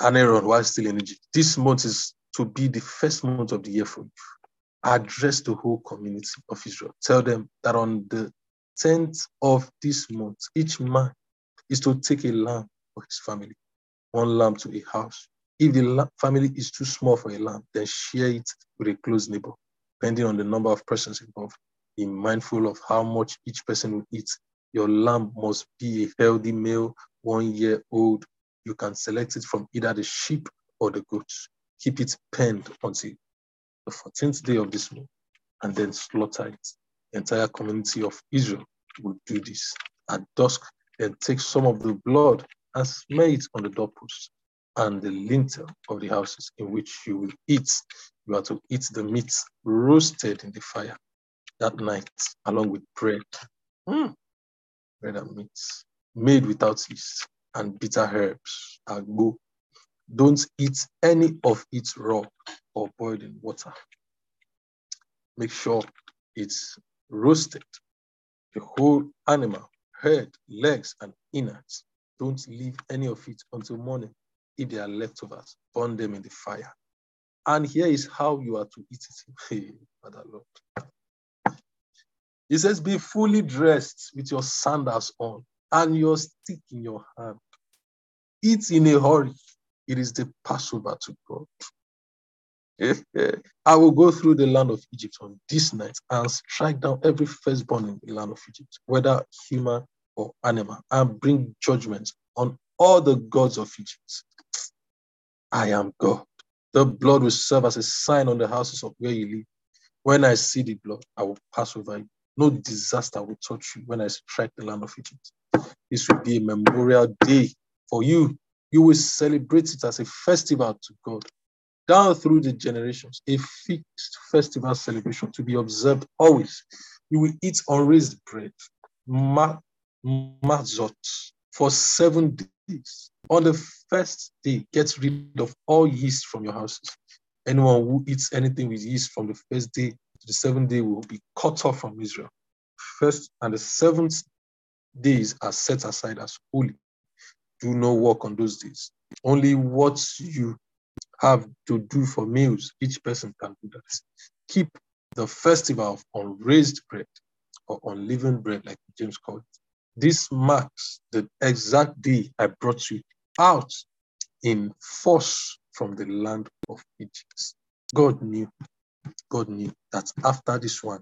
And Aaron, while still in Egypt, this month is to be the first month of the year for you. Address the whole community of Israel. Tell them that on the tenth of this month, each man is to take a lamb for his family, one lamb to a house. If the family is too small for a lamb, then share it with a close neighbor, depending on the number of persons involved. Be mindful of how much each person will eat. Your lamb must be a healthy male, one year old. You can select it from either the sheep or the goats. Keep it penned until the fourteenth day of this month, and then slaughter it. The entire community of Israel will do this. At dusk, then take some of the blood and smear it on the doorposts and the lintel of the houses in which you will eat. You are to eat the meat roasted in the fire that night, along with bread, mm. bread and meat, made without yeast and bitter herbs, agbo. Don't eat any of it raw or boiled in water. Make sure it's roasted. The whole animal, head, legs, and innards. Don't leave any of it until morning. If there are leftovers, burn them in the fire. And here is how you are to eat it. Hey, Father Lord. It says, be fully dressed with your sandals on and your stick in your hand. Eat in a hurry. It is the Passover to God. I will go through the land of Egypt on this night and strike down every firstborn in the land of Egypt, whether human or animal, and bring judgment on all the gods of Egypt. I am God. The blood will serve as a sign on the houses of where you live. When I see the blood, I will pass over you. No disaster will touch you when I strike the land of Egypt. This will be a memorial day for you. You will celebrate it as a festival to God. down through the generations, a fixed festival celebration to be observed always. You will eat unraised bread, ma- mazot, for seven days. On the first day, get rid of all yeast from your houses. Anyone who eats anything with yeast from the first day to the seventh day will be cut off from Israel. First and the seventh days are set aside as holy. Do not work on those days. Only what you have to do for meals, each person can do that. Keep the festival of unraised bread or unleavened bread, like James called it. This marks the exact day I brought you out in force from the land of Egypt. God knew, God knew that after this one,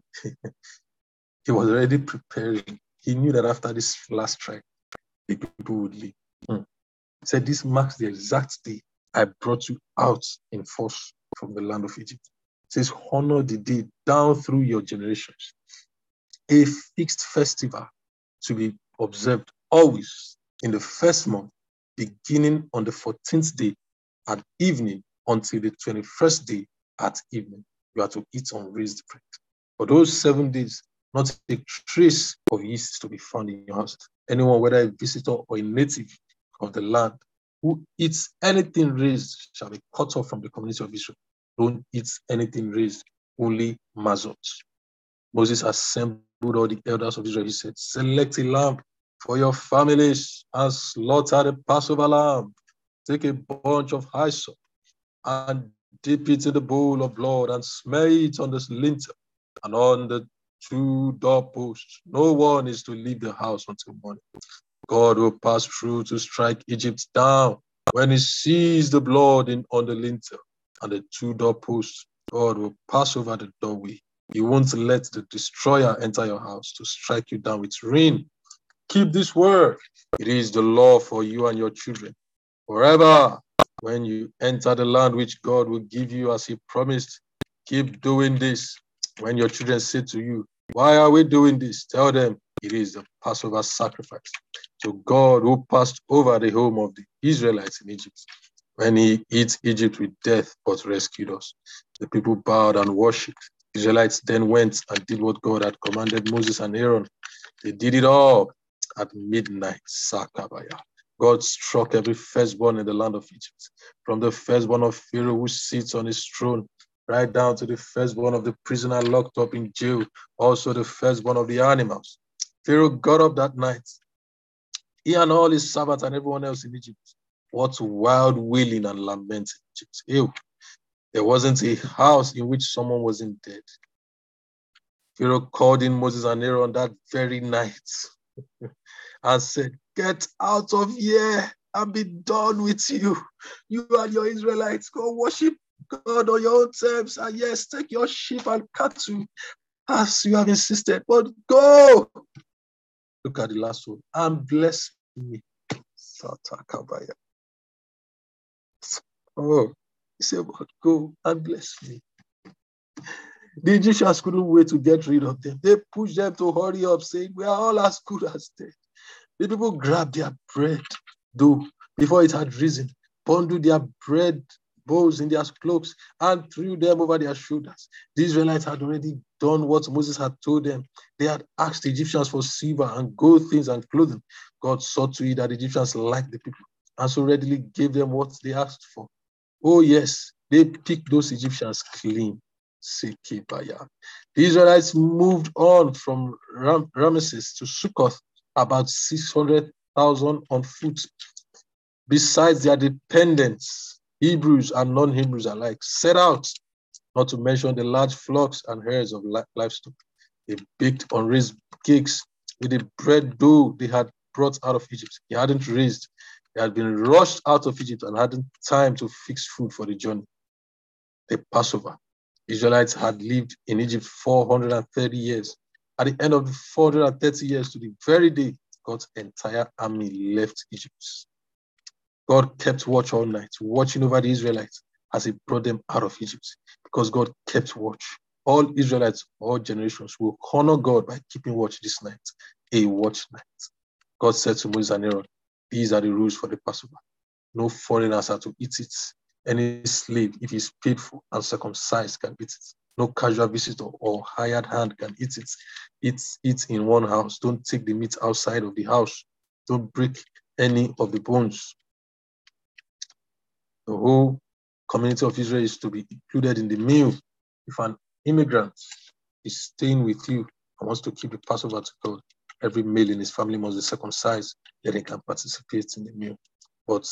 he was already preparing. He knew that after this last strike, the people would leave. Hmm. He said, this marks the exact day I brought you out in force from the land of Egypt. It says, honor the day down through your generations. A fixed festival to be observed always in the first month, beginning on the fourteenth day at evening until the twenty-first day at evening. You are to eat unraised bread. For those seven days, not a trace of yeast to be found in your house. Anyone, whether a visitor or a native of the land, who eats anything raised shall be cut off from the community of Israel. Don't eat anything raised, only mazot. Moses assembled all the elders of Israel. He said, select a lamb for your families and slaughter the Passover lamb. Take a bunch of hyssop and dip it in the bowl of blood and smear it on the lintel and on the two doorposts. No one is to leave the house until morning. God will pass through to strike Egypt down. When he sees the blood in, on the lintel and the two doorposts, God will pass over the doorway. He won't let the destroyer enter your house to strike you down with rain. Keep this word. It is the law for you and your children forever. When you enter the land which God will give you as he promised, keep doing this. When your children say to you, why are we doing this? Tell them, it is the Passover sacrifice to God who passed over the home of the Israelites in Egypt when he hit Egypt with death but rescued us. The people bowed and worshipped. The Israelites then went and did what God had commanded Moses and Aaron. They did it all at midnight. Sakabaya. God struck every firstborn in the land of Egypt, from the firstborn of Pharaoh who sits on his throne, right down to the firstborn of the prisoner locked up in jail, also the firstborn of the animals. Pharaoh got up that night, he and all his servants and everyone else in Egypt. What wild wailing and lament in Egypt. Ew. There wasn't a house in which someone wasn't dead. Pharaoh called in Moses and Aaron that very night and said, get out of here and be done with you. You and your Israelites, go worship God on your own terms. And yes, take your sheep and cattle as you have insisted, but go. Look at the last one. And bless me. Satakabaya. Oh, he said, but go and bless me. The Egyptians couldn't wait to get rid of them. They pushed them to hurry up, saying, we are all as good as dead. The people grabbed their bread, though, before it had risen, bundled their bread bowls in their cloaks, and threw them over their shoulders. The Israelites had already done what Moses had told them. They had asked the Egyptians for silver and gold things and clothing. God saw to it that the Egyptians liked the people, and so readily gave them what they asked for. Oh yes, they picked those Egyptians clean. The Israelites moved on from Ram- Ramesses to Succoth, about six hundred thousand on foot. Besides their dependents, Hebrews and non-Hebrews alike set out, not to mention the large flocks and herds of livestock. They baked unraised cakes with the bread dough they had brought out of Egypt. They hadn't raised. They had been rushed out of Egypt and hadn't time to fix food for the journey. The Passover. Israelites had lived in Egypt four hundred thirty years. At the end of the four hundred thirty years, to the very day, God's entire army left Egypt. God kept watch all night, watching over the Israelites as he brought them out of Egypt, because God kept watch. All Israelites, all generations will honor God by keeping watch this night, a watch night. God said to Moses and Aaron, these are the rules for the Passover. No foreigners are to eat it. Any slave, if he's painful and circumcised, can eat it. No casual visitor or hired hand can eat it. Eat it in one house. Don't take the meat outside of the house. Don't break any of the bones. The whole community of Israel is to be included in the meal. If an immigrant is staying with you and wants to keep the Passover to God, every male in his family must be circumcised, then he can participate in the meal. But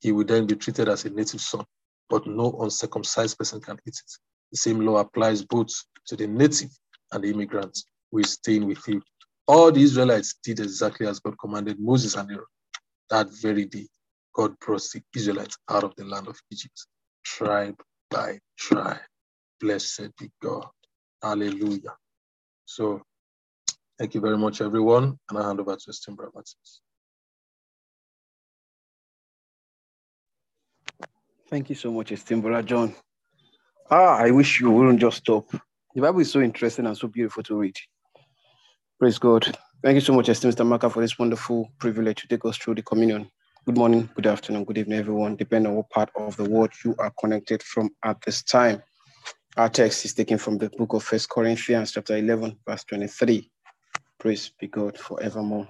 he will then be treated as a native son, but no uncircumcised person can eat it. The same law applies both to the native and the immigrant who is staying with you. All the Israelites did exactly as God commanded Moses and Aaron. That very day, God brought the Israelites out of the land of Egypt, tribe by tribe. Blessed be God. Hallelujah. So, thank you very much, everyone. And I hand over to Justin Bramatis. Thank you so much, esteemed brother John. Ah, I wish you wouldn't just stop. The Bible is so interesting and so beautiful to read. Praise God. Thank you so much, esteemed Mister Maka, for this wonderful privilege to take us through the communion. Good morning, good afternoon, good evening, everyone, depending on what part of the world you are connected from at this time. Our text is taken from the book of First Corinthians, chapter eleven, verse twenty-three. Praise be God forevermore.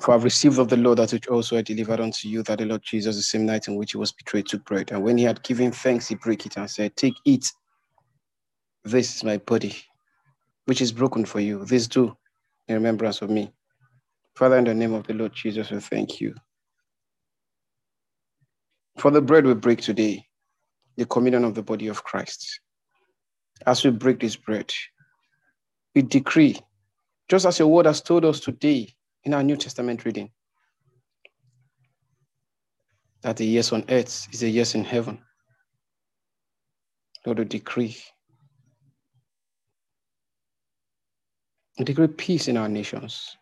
For I have received of the Lord that which also I delivered unto you, that the Lord Jesus, the same night in which he was betrayed, took bread. And when he had given thanks, he broke it and said, take it. This is my body, which is broken for you. This do in remembrance of me. Father, in the name of the Lord Jesus, we thank you. For the bread we break today, the communion of the body of Christ. As we break this bread, we decree, just as your word has told us today, in our New Testament reading, that the yes on earth is a yes in heaven. Lord, we decree. We decree peace in our nations.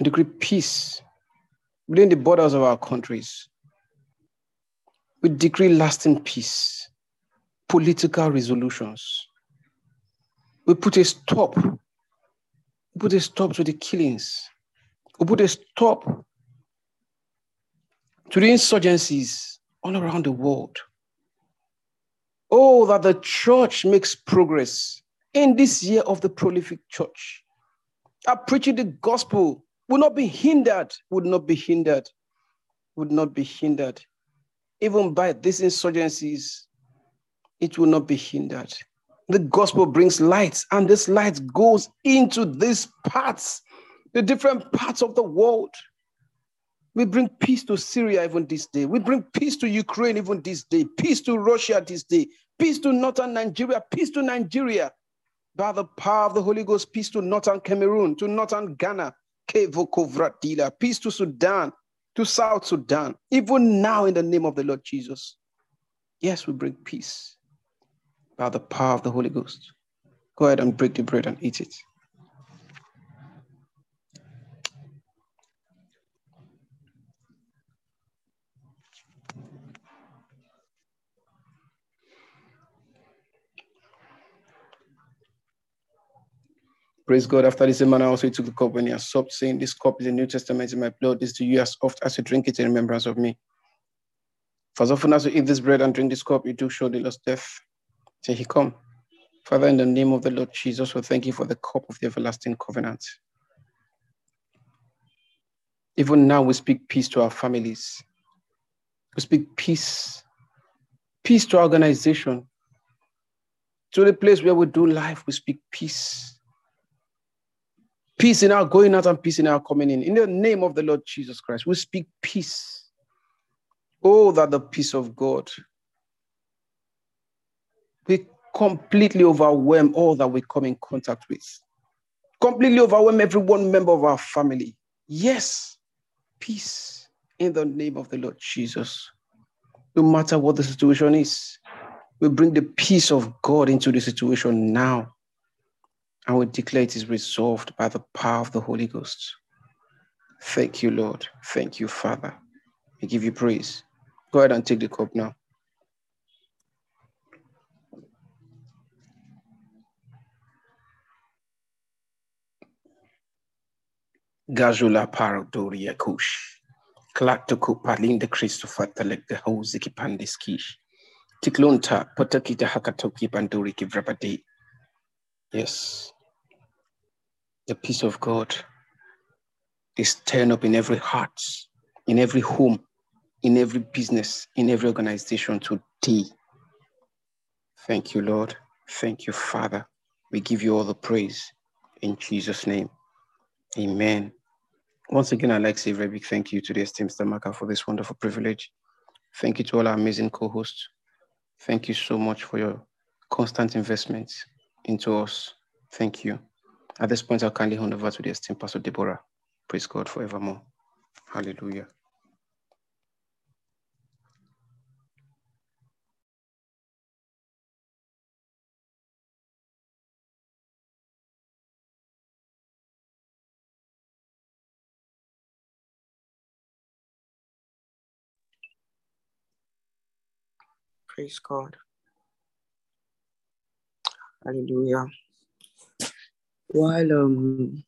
We decree peace within the borders of our countries. We decree lasting peace, political resolutions. We put a stop We put a stop to the killings. We put a stop to the insurgencies all around the world. Oh, that the church makes progress in this year of the prolific church. That preaching the gospel would not be hindered, would not be hindered, would not be hindered. Even by these insurgencies, it will not be hindered. The gospel brings light, and this light goes into these parts, the different parts of the world. We bring peace to Syria even this day. We bring peace to Ukraine even this day. Peace to Russia this day. Peace to northern Nigeria. Peace to Nigeria. By the power of the Holy Ghost, peace to northern Cameroon, to northern Ghana. Peace to Sudan, to South Sudan. Even now in the name of the Lord Jesus. Yes, we bring peace. By the power of the Holy Ghost. Go ahead and break the bread and eat it. Praise God. After this manner also he took the cup when he had supped, saying, this cup is the New Testament in my blood. This do you as oft as you drink it in remembrance of me. For as often as you eat this bread and drink this cup, you do show the Lord's death. Say he come. Father, in the name of the Lord Jesus, we thank you for the cup of the everlasting covenant. Even now we speak peace to our families. We speak peace. Peace to our organization. To the place where we do life, we speak peace. Peace in our going out and peace in our coming in. In the name of the Lord Jesus Christ, we speak peace. Oh, that the peace of God. We completely overwhelm all that we come in contact with. Completely overwhelm every one member of our family. Yes, peace in the name of the Lord Jesus. No matter what the situation is, we bring the peace of God into the situation now. And we declare it is resolved by the power of the Holy Ghost. Thank you, Lord. Thank you, Father. We give you praise. Go ahead and take the cup now. Gazula Parodoria Kush. Klakto kupalinda Kristo fatalek de houzi ki pandiskish. Tiklunta potakita hakatoki banduri ki vrabade. Yes. The peace of God is turned up in every heart, in every home, in every business, in every organization today. Thank you, Lord. Thank you, Father. We give you all the praise in Jesus' name. Amen. Once again, I'd like to say a very big thank you to the esteemed Stamaka for this wonderful privilege. Thank you to all our amazing co-hosts. Thank you so much for your constant investment into us. Thank you. At this point, I'll kindly hand over to the esteemed Pastor Deborah. Praise God forevermore. Hallelujah. Praise God. Hallelujah. While, um,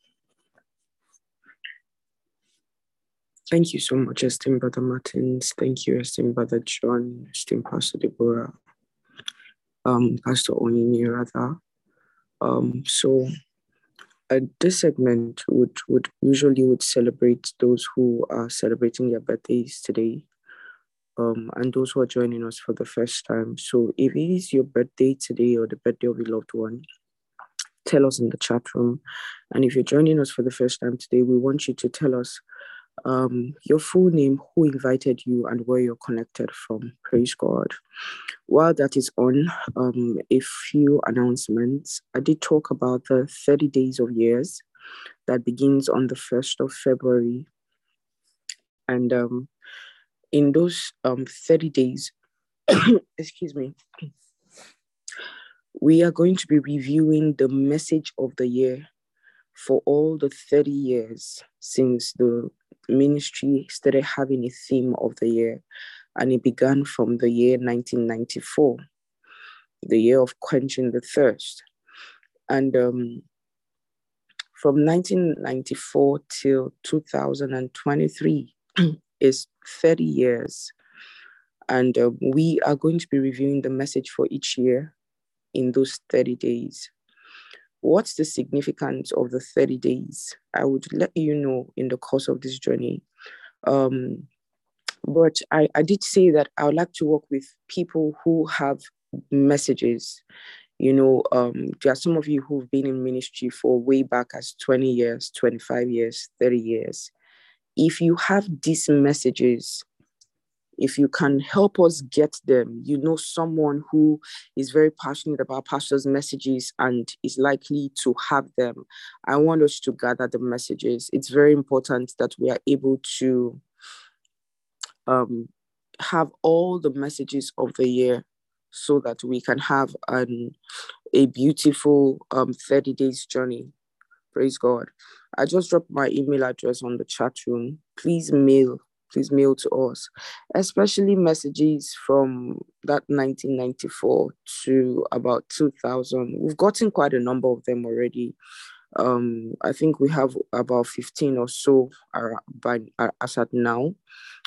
thank you so much, esteemed Brother Martins. Thank you, esteemed Brother John, esteemed Pastor Deborah, um, Pastor Onini, rather. Um, so, uh, this segment would, would usually would celebrate those who are celebrating their birthdays today. Um, and those who are joining us for the first time. So if it is your birthday today or the birthday of your loved one, tell us in the chat room. And if you're joining us for the first time today, we want you to tell us um, your full name, who invited you, and where you're connected from. Praise God. While that is on, um, a few announcements. I did talk about the thirty days of years that begins on the first of February. And um, in those um thirty days, excuse me, we are going to be reviewing the message of the year for all the thirty years since the ministry started having a theme of the year, and it began from the year nineteen ninety-four, the year of quenching the thirst. And um, from nineteen ninety-four till two thousand twenty-three, is thirty years, and uh, we are going to be reviewing the message for each year in those thirty days. What's the significance of the thirty days? I would let you know in the course of this journey, um, but I, I did say that I would like to work with people who have messages. You know, um, there are some of you who've been in ministry for way back as twenty years, twenty-five years, thirty years. If you have these messages, if you can help us get them, you know someone who is very passionate about pastor's messages and is likely to have them, I want us to gather the messages. It's very important that we are able to um, have all the messages of the year so that we can have an, a beautiful um, thirty days journey. Praise God. I just dropped my email address on the chat room. Please mail, please mail to us, especially messages from that nineteen ninety-four to about two thousand. We've gotten quite a number of them already. Um, I think we have about fifteen or so are by, are, as at now.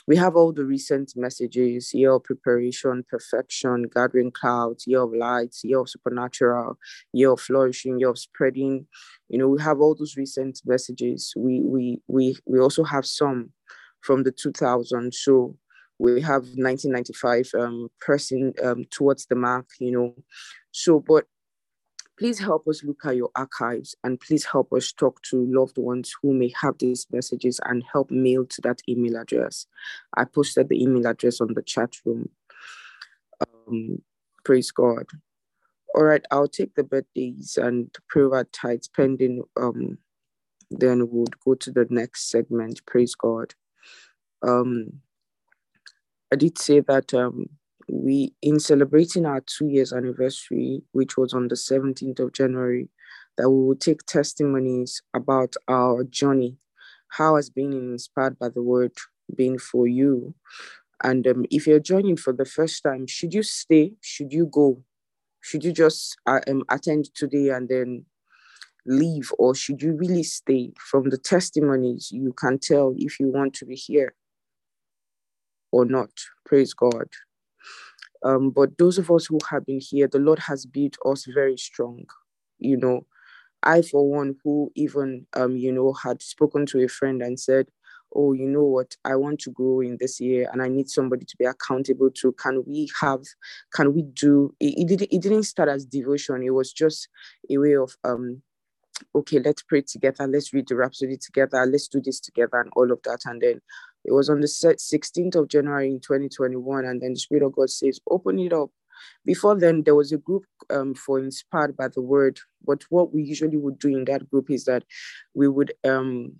We have all the recent messages, year of preparation, perfection, gathering clouds, year of lights, year of supernatural, year of flourishing, year of spreading. You know, we have all those recent messages. We we we we also have some from the two thousand. So we have nineteen ninety-five, um, pressing um, towards the mark, you know. So, but please help us look at your archives, and please help us talk to loved ones who may have these messages, and help mail to that email address. I posted the email address on the chat room. Um, praise God. All right, I'll take the birthdays and prioritize pending. Um, then we'll go to the next segment. Praise God. Um, I did say that... Um, We, in celebrating our two years anniversary, which was on the seventeenth of January, that we will take testimonies about our journey, how has been inspired by the word being for you. And um, if you're joining for the first time, should you stay? Should you go? Should you just uh, um, attend today and then leave? Or should you really stay? From the testimonies, you can tell if you want to be here. or not. Praise God. Um, but those of us who have been here, the Lord has built us very strong. You know, I, for one, who even, um, you know, had spoken to a friend and said, oh, you know what, I want to grow in this year and I need somebody to be accountable to. Can we have, can we do, it, it, didn't, it didn't start as devotion. It was just a way of, um, okay, let's pray together. Let's read the Rhapsody together. Let's do this together and all of that. And then it was on the sixteenth of January in twenty twenty-one. And then the Spirit of God says, open it up. Before then, there was a group um, for Inspired by the Word. But what we usually would do in that group is that we would um,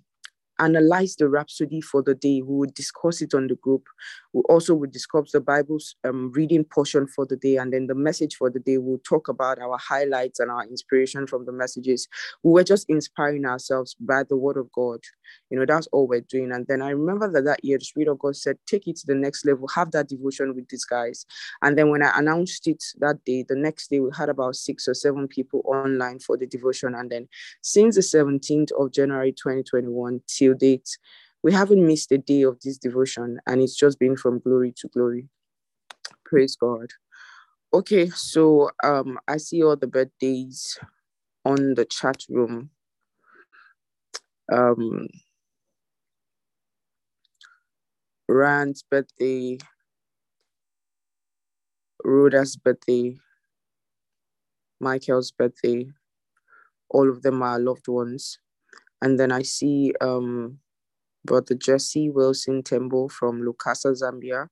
analyze the Rhapsody for the day. We would discuss it on the group. We also would discuss the Bible's um, reading portion for the day. And then the message for the day, we'll talk about our highlights and our inspiration from the messages. We were just inspiring ourselves by the Word of God. You know, that's all we're doing. And then I remember that that year, the Spirit of God said, take it to the next level, have that devotion with these guys. And then when I announced it that day, the next day we had about six or seven people online for the devotion. And then since the seventeenth of January, twenty twenty-one, till date, we haven't missed a day of this devotion, and it's just been from glory to glory. Praise God. Okay, so um, I see all the birthdays on the chat room. Um, Rand's birthday, Rhoda's birthday, Michael's birthday, all of them are loved ones. And then I see um, Brother Jesse Wilson Tembo from Lukasa, Zambia.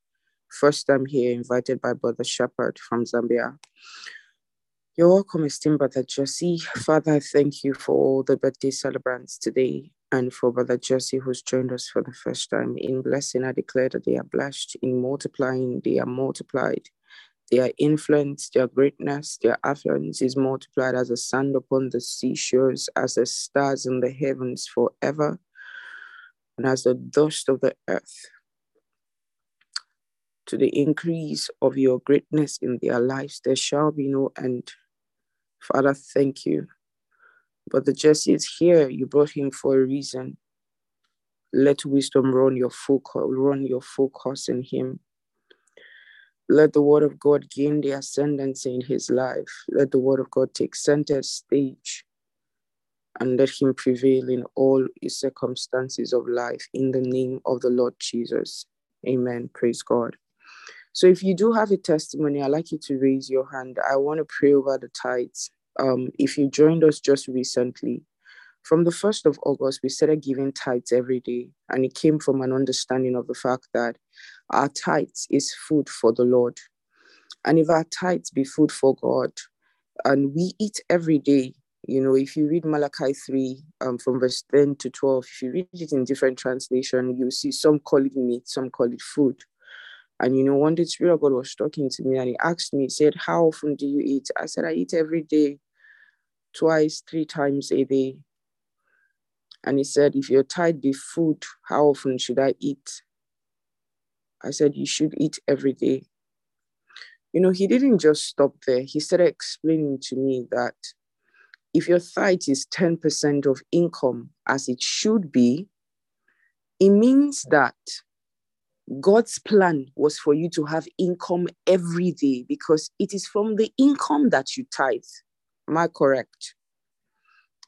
First time here, invited by Brother Shepherd from Zambia. You're welcome, esteemed Brother Jesse. Father, I thank you for all the birthday celebrants today and for Brother Jesse, who's joined us for the first time. In blessing, I declare that they are blessed. In multiplying, they are multiplied. Their influence, their greatness, their affluence is multiplied as the sand upon the seashores, as the stars in the heavens forever, and as the dust of the earth. To the increase of your greatness in their lives, there shall be no end. Father, thank you. But the Jesse is here. You brought him for a reason. Let wisdom run your full, run your full course in him. Let the word of God gain the ascendancy in his life. Let the word of God take center stage and let him prevail in all his circumstances of life in the name of the Lord Jesus. Amen. Praise God. So if you do have a testimony, I'd like you to raise your hand. I want to pray over the tithes. Um, if you joined us just recently, from the first of August, we started giving tithes every day. And it came from an understanding of the fact that our tithes is food for the Lord. And if our tithes be food for God, and we eat every day, you know, if you read Malachi three um, from verse ten to twelve, if you read it in different translation, you see some call it meat, some call it food. And, you know, one day the Spirit of God was talking to me and he asked me, he said, how often do you eat? I said, I eat every day, twice, three times a day. And he said, if your tithe be food, how often should I eat? I said, you should eat every day. You know, he didn't just stop there. He started explaining to me that if your tithe is ten percent of income, as it should be, it means that God's plan was for you to have income every day because it is from the income that you tithe. Am I correct?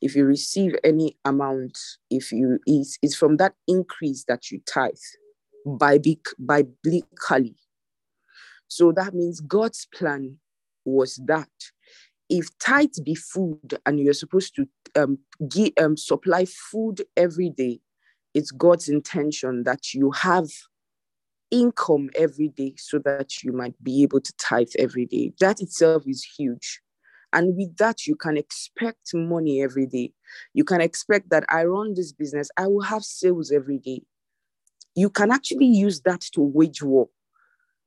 If you receive any amount, if you eat, it's from that increase that you tithe biblically. So that means God's plan was that if tithe be food and you're supposed to um, give, um, supply food every day, it's God's intention that you have income every day so that you might be able to tithe every day. That itself is huge. And with that, you can expect money every day. You can expect that I run this business, I will have sales every day. You can actually use that to wage war.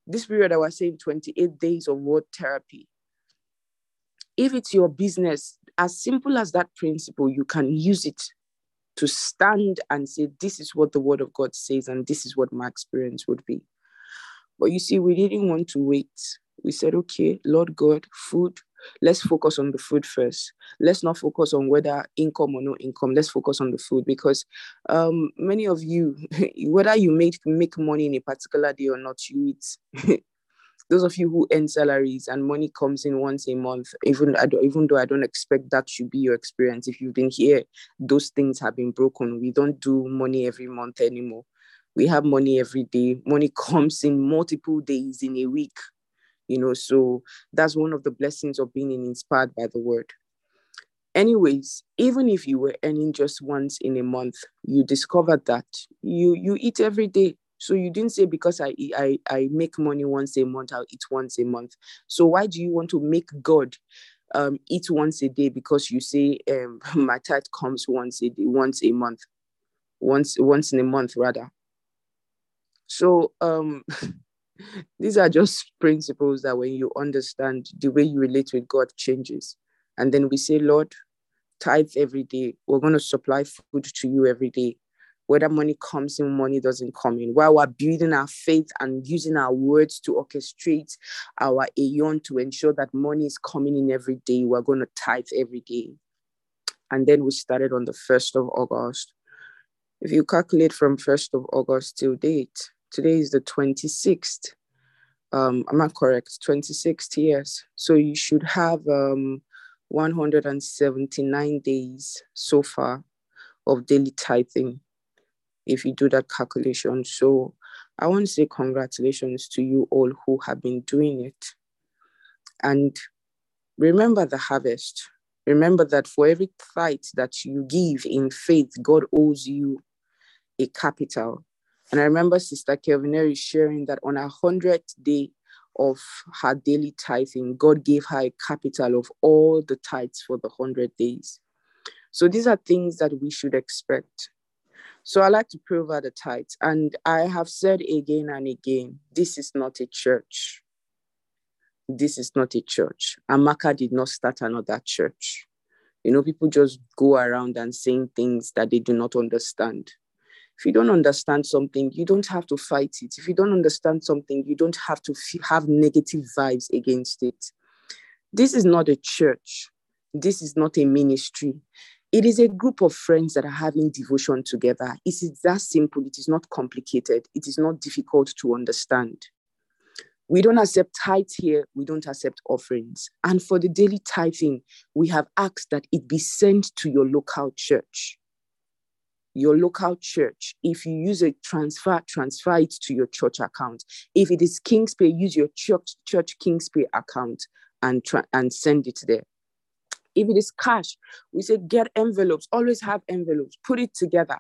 This period, I was saying twenty-eight days of word therapy. If it's your business, as simple as that principle, you can use it to stand and say, this is what the word of God says, and this is what my experience would be. But you see, we didn't want to wait. We said, okay, Lord God, food, Let's focus on the food first. Let's not focus on whether income or no income. Let's focus on the food, because um, many of you, whether you make, make money in a particular day or not, you eat. Those of you who earn salaries and money comes in once a month, even, even though I don't expect that should be your experience. If you've been here, those things have been broken. We don't do money every month anymore. We have money every day. Money comes in multiple days in a week. You know, so that's one of the blessings of being inspired by the word. Anyways, even if you were earning just once in a month, you discovered that you, you eat every day. So you didn't say, because I, I, I make money once a month, I'll eat once a month. So why do you want to make God um, eat once a day? Because you say, um, my tithe comes once a day, once a month, once, once in a month rather. So, um, these are just principles that when you understand, the way you relate with God changes. And then we say, Lord, tithe every day. We're going to supply food to you every day. Whether money comes in, money doesn't come in. While we're building our faith and using our words to orchestrate our aeon to ensure that money is coming in every day, we're going to tithe every day. And then we started on the first of August. If you calculate from first of August till date, today is the twenty-sixth. Um, am I correct? twenty-sixth, yes. So you should have um, one hundred seventy-nine days so far of daily tithing, if you do that calculation. So I want to say congratulations to you all who have been doing it. And remember the harvest. Remember that for every tithe that you give in faith, God owes you a capital. And I remember Sister Kelvineri sharing that on her hundredth day of her daily tithing, God gave her a capital of all the tithes for the hundred days. So these are things that we should expect. So I like to pray over the tithes. And I have said again and again, this is not a church. This is not a church. Amaka did not start another church. You know, people just go around and saying things that they do not understand. If you don't understand something, you don't have to fight it. If you don't understand something, you don't have to f- have negative vibes against it. This is not a church. This is not a ministry. It is a group of friends that are having devotion together. It is that simple. It is not complicated. It is not difficult to understand. We don't accept tithes here. We don't accept offerings. And for the daily tithing, we have asked that it be sent to your local church. Your local church. If you use a transfer, transfer it to your church account. If it is Kingspay, use your church church Kingspay account and tra- and send it there. If it is cash, we say get envelopes. Always have envelopes. Put it together.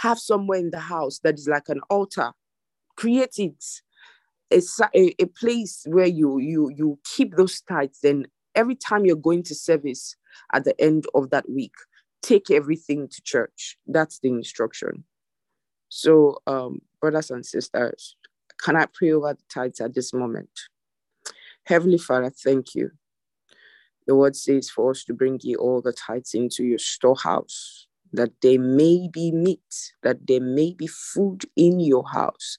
Have somewhere in the house that is like an altar. Create it. It's a, a place where you you you keep those tithes. Then every time you're going to service at the end of that week, take everything to church. That's the instruction. So, um, brothers and sisters, can I pray over the tithes at this moment? Heavenly Father, thank you. The word says for us to bring ye all the tithes into your storehouse, that there may be meat, that there may be food in your house.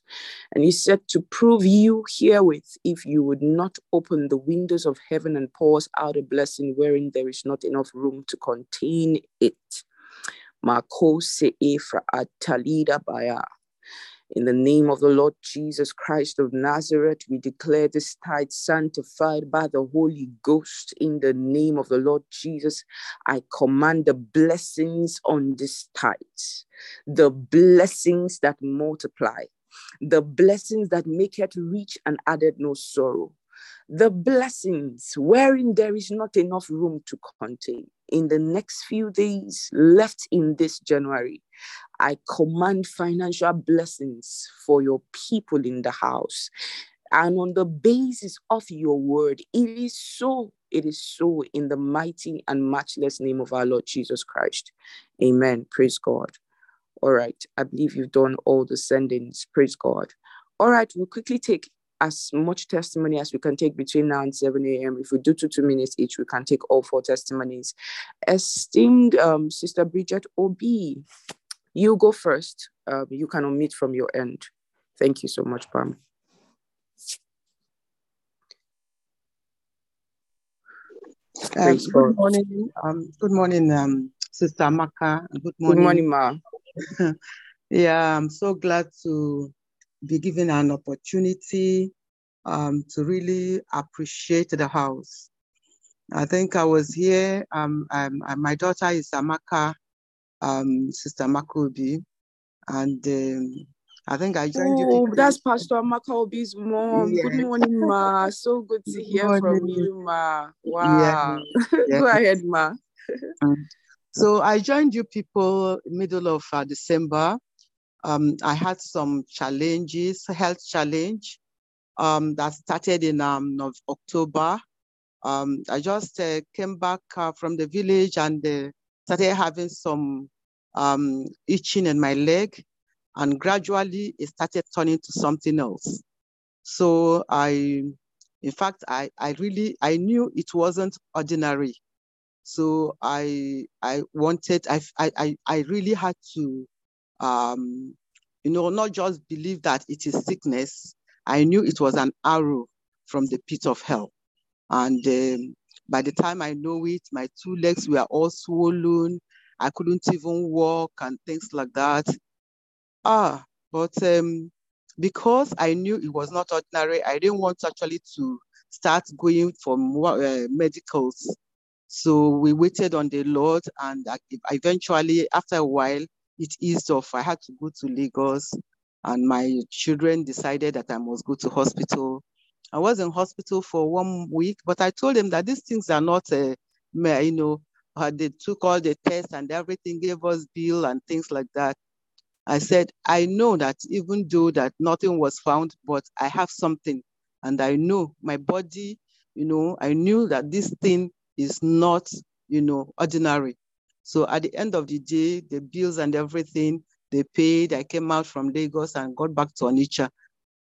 And he said to prove you herewith, if you would not open the windows of heaven and pour us out a blessing wherein there is not enough room to contain it. In the name of the Lord Jesus Christ of Nazareth, we declare this tithe sanctified by the Holy Ghost. In the name of the Lord Jesus, I command the blessings on this tithe, the blessings that multiply, the blessings that make it rich and added no sorrow, the blessings wherein there is not enough room to contain. In the next few days left in this January, I command financial blessings for your people in the house. And on the basis of your word, it is so, it is so in the mighty and matchless name of our Lord Jesus Christ. Amen. Praise God. All right. I believe you've done all the sendings. Praise God. All right. We'll quickly take as much testimony as we can take between now and seven a.m. If we do two, two minutes each, we can take all four testimonies. Esteemed um, Sister Bridget Obi, you go first. Um, you can unmute from your end. Thank you so much, Pam. Um, good morning, um, good morning, um, Sister Amaka. Good morning, good morning Ma. Yeah, I'm so glad to be given an opportunity um, to really appreciate the house. I think I was here. Um, I'm, I'm, my daughter is Amaka, um, Sister Makobi, and um, I think I joined oh, you. Oh, that's Pastor Amaka Obi's mom. Yeah. Good morning, Ma. So good to hear good from you, Ma. Wow. Yeah. Yeah. Go ahead, Ma. So I joined you people middle of uh, December. Um, I had some challenges, health challenge um, that started in um, October. Um, I just uh, came back uh, from the village and uh, started having some um, itching in my leg. And gradually it started turning to something else. So I, in fact, I, I really, I knew it wasn't ordinary. So I, I wanted, I, I, I really had to, um, you know, not just believe that it is sickness. I knew it was an arrow from the pit of hell. And um, by the time I know it, my two legs were all swollen. I couldn't even walk and things like that. Ah, but um, because I knew it was not ordinary, I didn't want actually to start going for more uh, medicals. So we waited on the Lord, and I, eventually, after a while, it eased off. I had to go to Lagos, and my children decided that I must go to hospital. I was in hospital for one week, but I told them that these things are not, uh, you know, uh, they took all the tests and everything, gave us bill and things like that. I said, I know that even though that nothing was found, but I have something. And I know my body, you know, I knew that this thing is not, you know, ordinary. So at the end of the day, the bills and everything, they paid. I came out from Lagos and got back to Onitsha.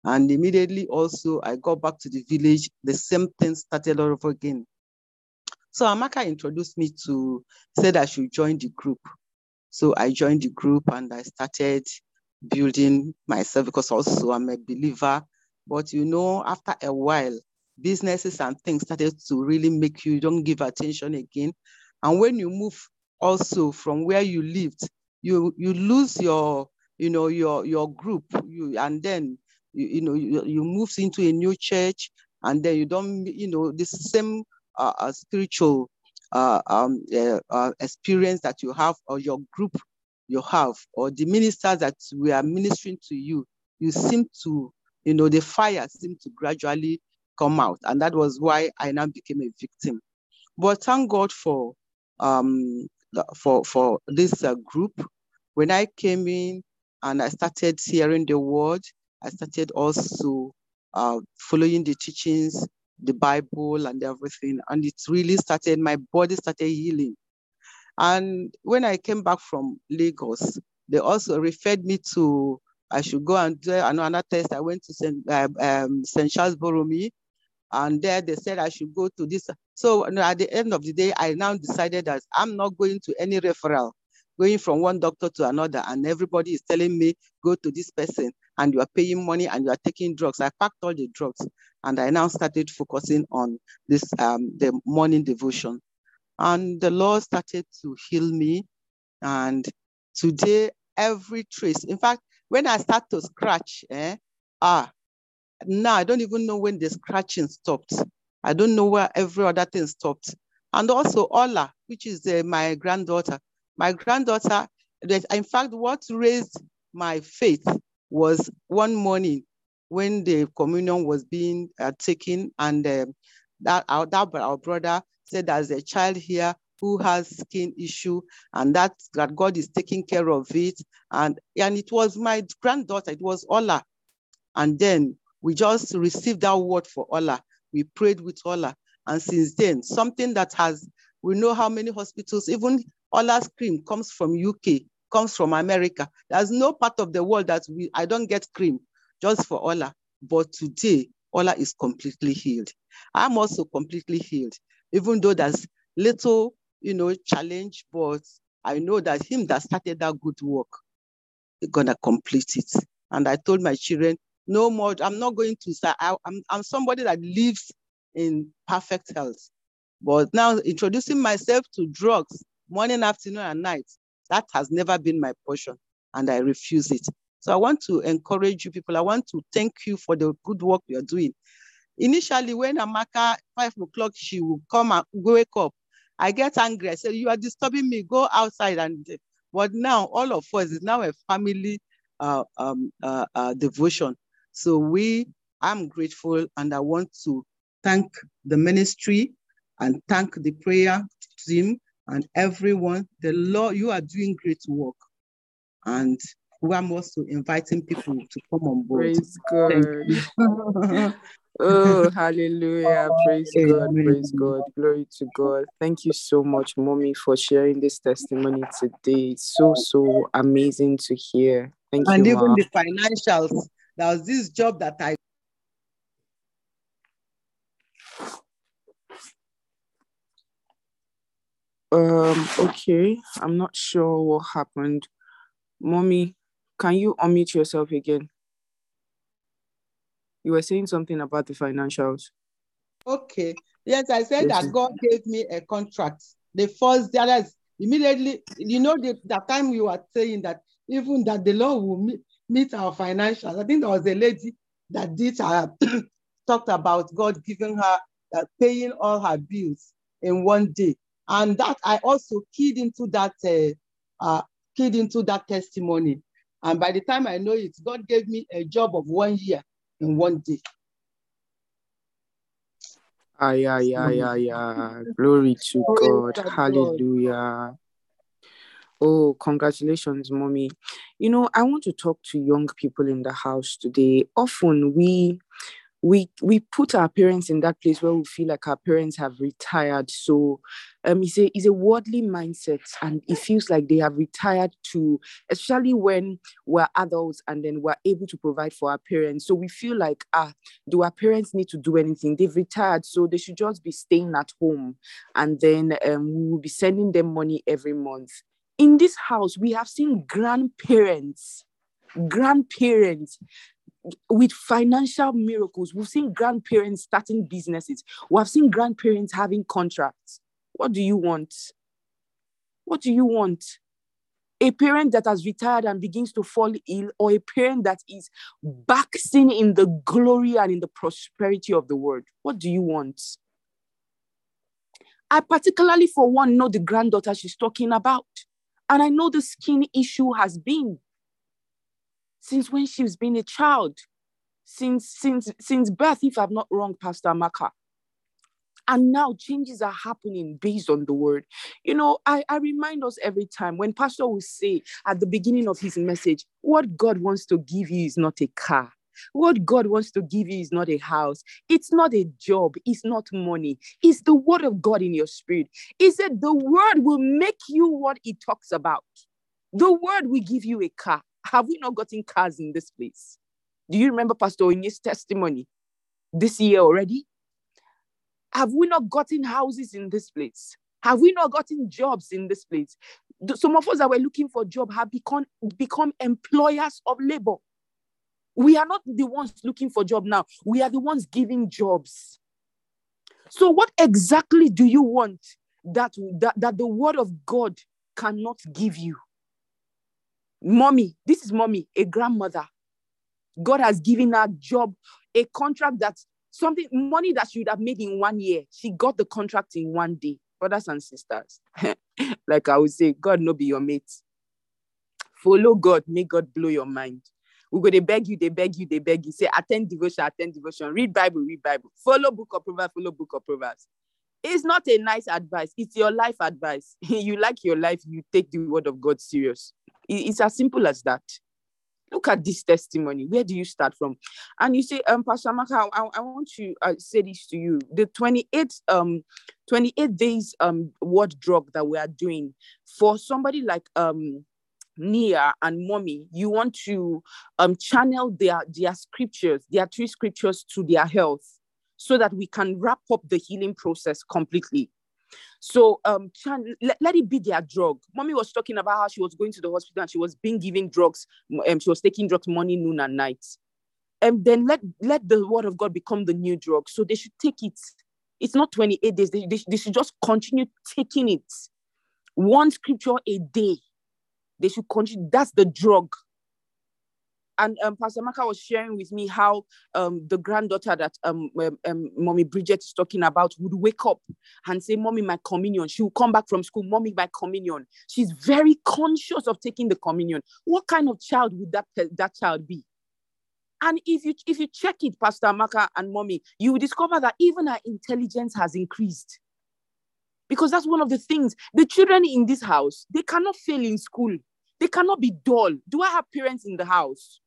And immediately also, I got back to the village. The same thing started all over again. So Amaka introduced me to, said I should join the group. So I joined the group and I started building myself because also I'm a believer. But you know, after a while, businesses and things started to really make you don't give attention again. And when you move also from where you lived, you you lose your, you know, your your group. You and then you, you know you, you move into a new church and then you don't, you know, the same uh, spiritual Uh, um, uh, uh, experience that you have or your group you have or the ministers that we are ministering to you, you seem to, you know, the fire seemed to gradually come out. And that was why I now became a victim. But thank God for um, for, for this uh, group. When I came in and I started hearing the word, I started also uh, following the teachings, the Bible and everything. And it really started, my body started healing. And when I came back from Lagos, they also referred me to, I should go and do another test. I went to Saint um, Charles Borromeo, and there they said I should go to this. So at the end of the day, I now decided that I'm not going to any referral, going from one doctor to another, and everybody is telling me, go to this person, and you are paying money, and you are taking drugs. I packed all the drugs, and I now started focusing on this, um, the morning devotion. And the Lord started to heal me, and today, every trace, in fact, when I start to scratch, eh, ah, now I don't even know when the scratching stopped. I don't know where every other thing stopped. And also Ola, which is uh, my granddaughter, My granddaughter, in fact, what raised my faith was one morning when the communion was being uh, taken, and uh, that, our, that our brother said there's a child here who has skin issue, and that, that God is taking care of it. And, and it was my granddaughter, it was Ola. And then we just received that word for Ola. We prayed with Ola. And since then, something that has, we know how many hospitals, even Ola's cream comes from U K, comes from America. There's no part of the world that we, I don't get cream just for Ola. But today, Ola is completely healed. I'm also completely healed, even though there's little, you know, challenge, but I know that him that started that good work, he's gonna complete it. And I told my children, no more, I'm not going to, I, I'm, I'm somebody that lives in perfect health. But now introducing myself to drugs morning, afternoon, and night, that has never been my portion, and I refuse it. So I want to encourage you people. I want to thank you for the good work you are doing. Initially, when Amaka, five o'clock, she will come and wake up. I get angry. I say, you are disturbing me. Go outside. And But now, all of us, is now a family uh, um, uh, uh, devotion. So we, I'm grateful, and I want to thank the ministry and thank the prayer team and everyone. The Lord, you are doing great work. And we are also inviting people to come on board. Praise God. Oh, hallelujah. Praise God. Praise God. Glory to God. Thank you so much, Mommy, for sharing this testimony today. It's so, so amazing to hear. Thank you. And even the financials, there was this job that I Um, okay, I'm not sure what happened. Mommy, can you unmute yourself again? You were saying something about the financials. Okay. Yes, I said yes. that God gave me a contract. The first, that is immediately, you know, the, that time we were saying that even that the Lord will meet, meet our financials. I think there was a lady that did uh, talked about God giving her, uh, paying all her bills in one day. And that I also keyed into that, uh, uh, keyed into that testimony. And by the time I know it, God gave me a job of one year. In one day. Ay, ay, ay, ay, ay. Glory to Glory God. To Hallelujah. God. Oh, congratulations, Mommy. You know, I want to talk to young people in the house today. Often we we we put our parents in that place where we feel like our parents have retired. So um, it's a, it's a worldly mindset, and it feels like they have retired too, especially when we're adults and then we're able to provide for our parents. So we feel like, ah, do our parents need to do anything? They've retired, so they should just be staying at home, and then um, we will be sending them money every month. In this house, we have seen grandparents, grandparents, with financial miracles. We've seen grandparents starting businesses. We have seen grandparents having contracts. What do you want? What do you want? A parent that has retired and begins to fall ill, or a parent that is basking in the glory and in the prosperity of the world? What do you want? I particularly, for one, know the granddaughter she's talking about. And I know the skin issue has been since when she's been a child, since since since birth, if I'm not wrong, Pastor Amaka. And now changes are happening based on the word. You know, I, I remind us every time when Pastor will say at the beginning of his message, what God wants to give you is not a car. What God wants to give you is not a house. It's not a job. It's not money. It's the word of God in your spirit. He said the word will make you what it talks about. The word will give you a car. Have we not gotten cars in this place? Do you remember Pastor Onye's testimony this year already? Have we not gotten houses in this place? Have we not gotten jobs in this place? Some of us that were looking for a job have become, become employers of labor. We are not the ones looking for a job now. We are the ones giving jobs. So what exactly do you want that, that, that the word of God cannot give you? Mommy, this is Mommy, a grandmother. God has given her a job, a contract that something, money that she would have made in one year. She got the contract in one day. Brothers and sisters, like I would say, God no be your mate. Follow God, may God blow your mind. We go, they beg you, they beg you, they beg you. Say, attend devotion, attend devotion. Read Bible, read Bible. Follow book of Proverbs, follow book of Proverbs. It's not a nice advice. It's your life advice. You like your life, you take the word of God serious. It's as simple as that. Look at this testimony. Where do you start from? And you say, um, Pastor Amaka, I, I want to uh, say this to you. The twenty-eight, um, twenty-eight days um, word drug that we are doing, for somebody like um, Nia and Mommy, you want to um, channel their, their scriptures, their three scriptures to their health so that we can wrap up the healing process completely. So um, let, let it be their drug. Mommy was talking about how she was going to the hospital and she was being given drugs. Um, she was taking drugs morning, noon, and night. And then let, let the word of God become the new drug. So they should take it. It's not twenty-eight days. They, they, they should just continue taking it. One scripture a day. They should continue. That's the drug. And um, Pastor Maka was sharing with me how um, the granddaughter that um, um, um, Mommy Bridget is talking about would wake up and say, Mommy, my communion. She would come back from school, Mommy, my communion. She's very conscious of taking the communion. What kind of child would that, that child be? And if you, if you check it, Pastor Maka and Mommy, you will discover that even her intelligence has increased. Because that's one of the things. The children in this house, they cannot fail in school. They cannot be dull. Do I have parents in the house?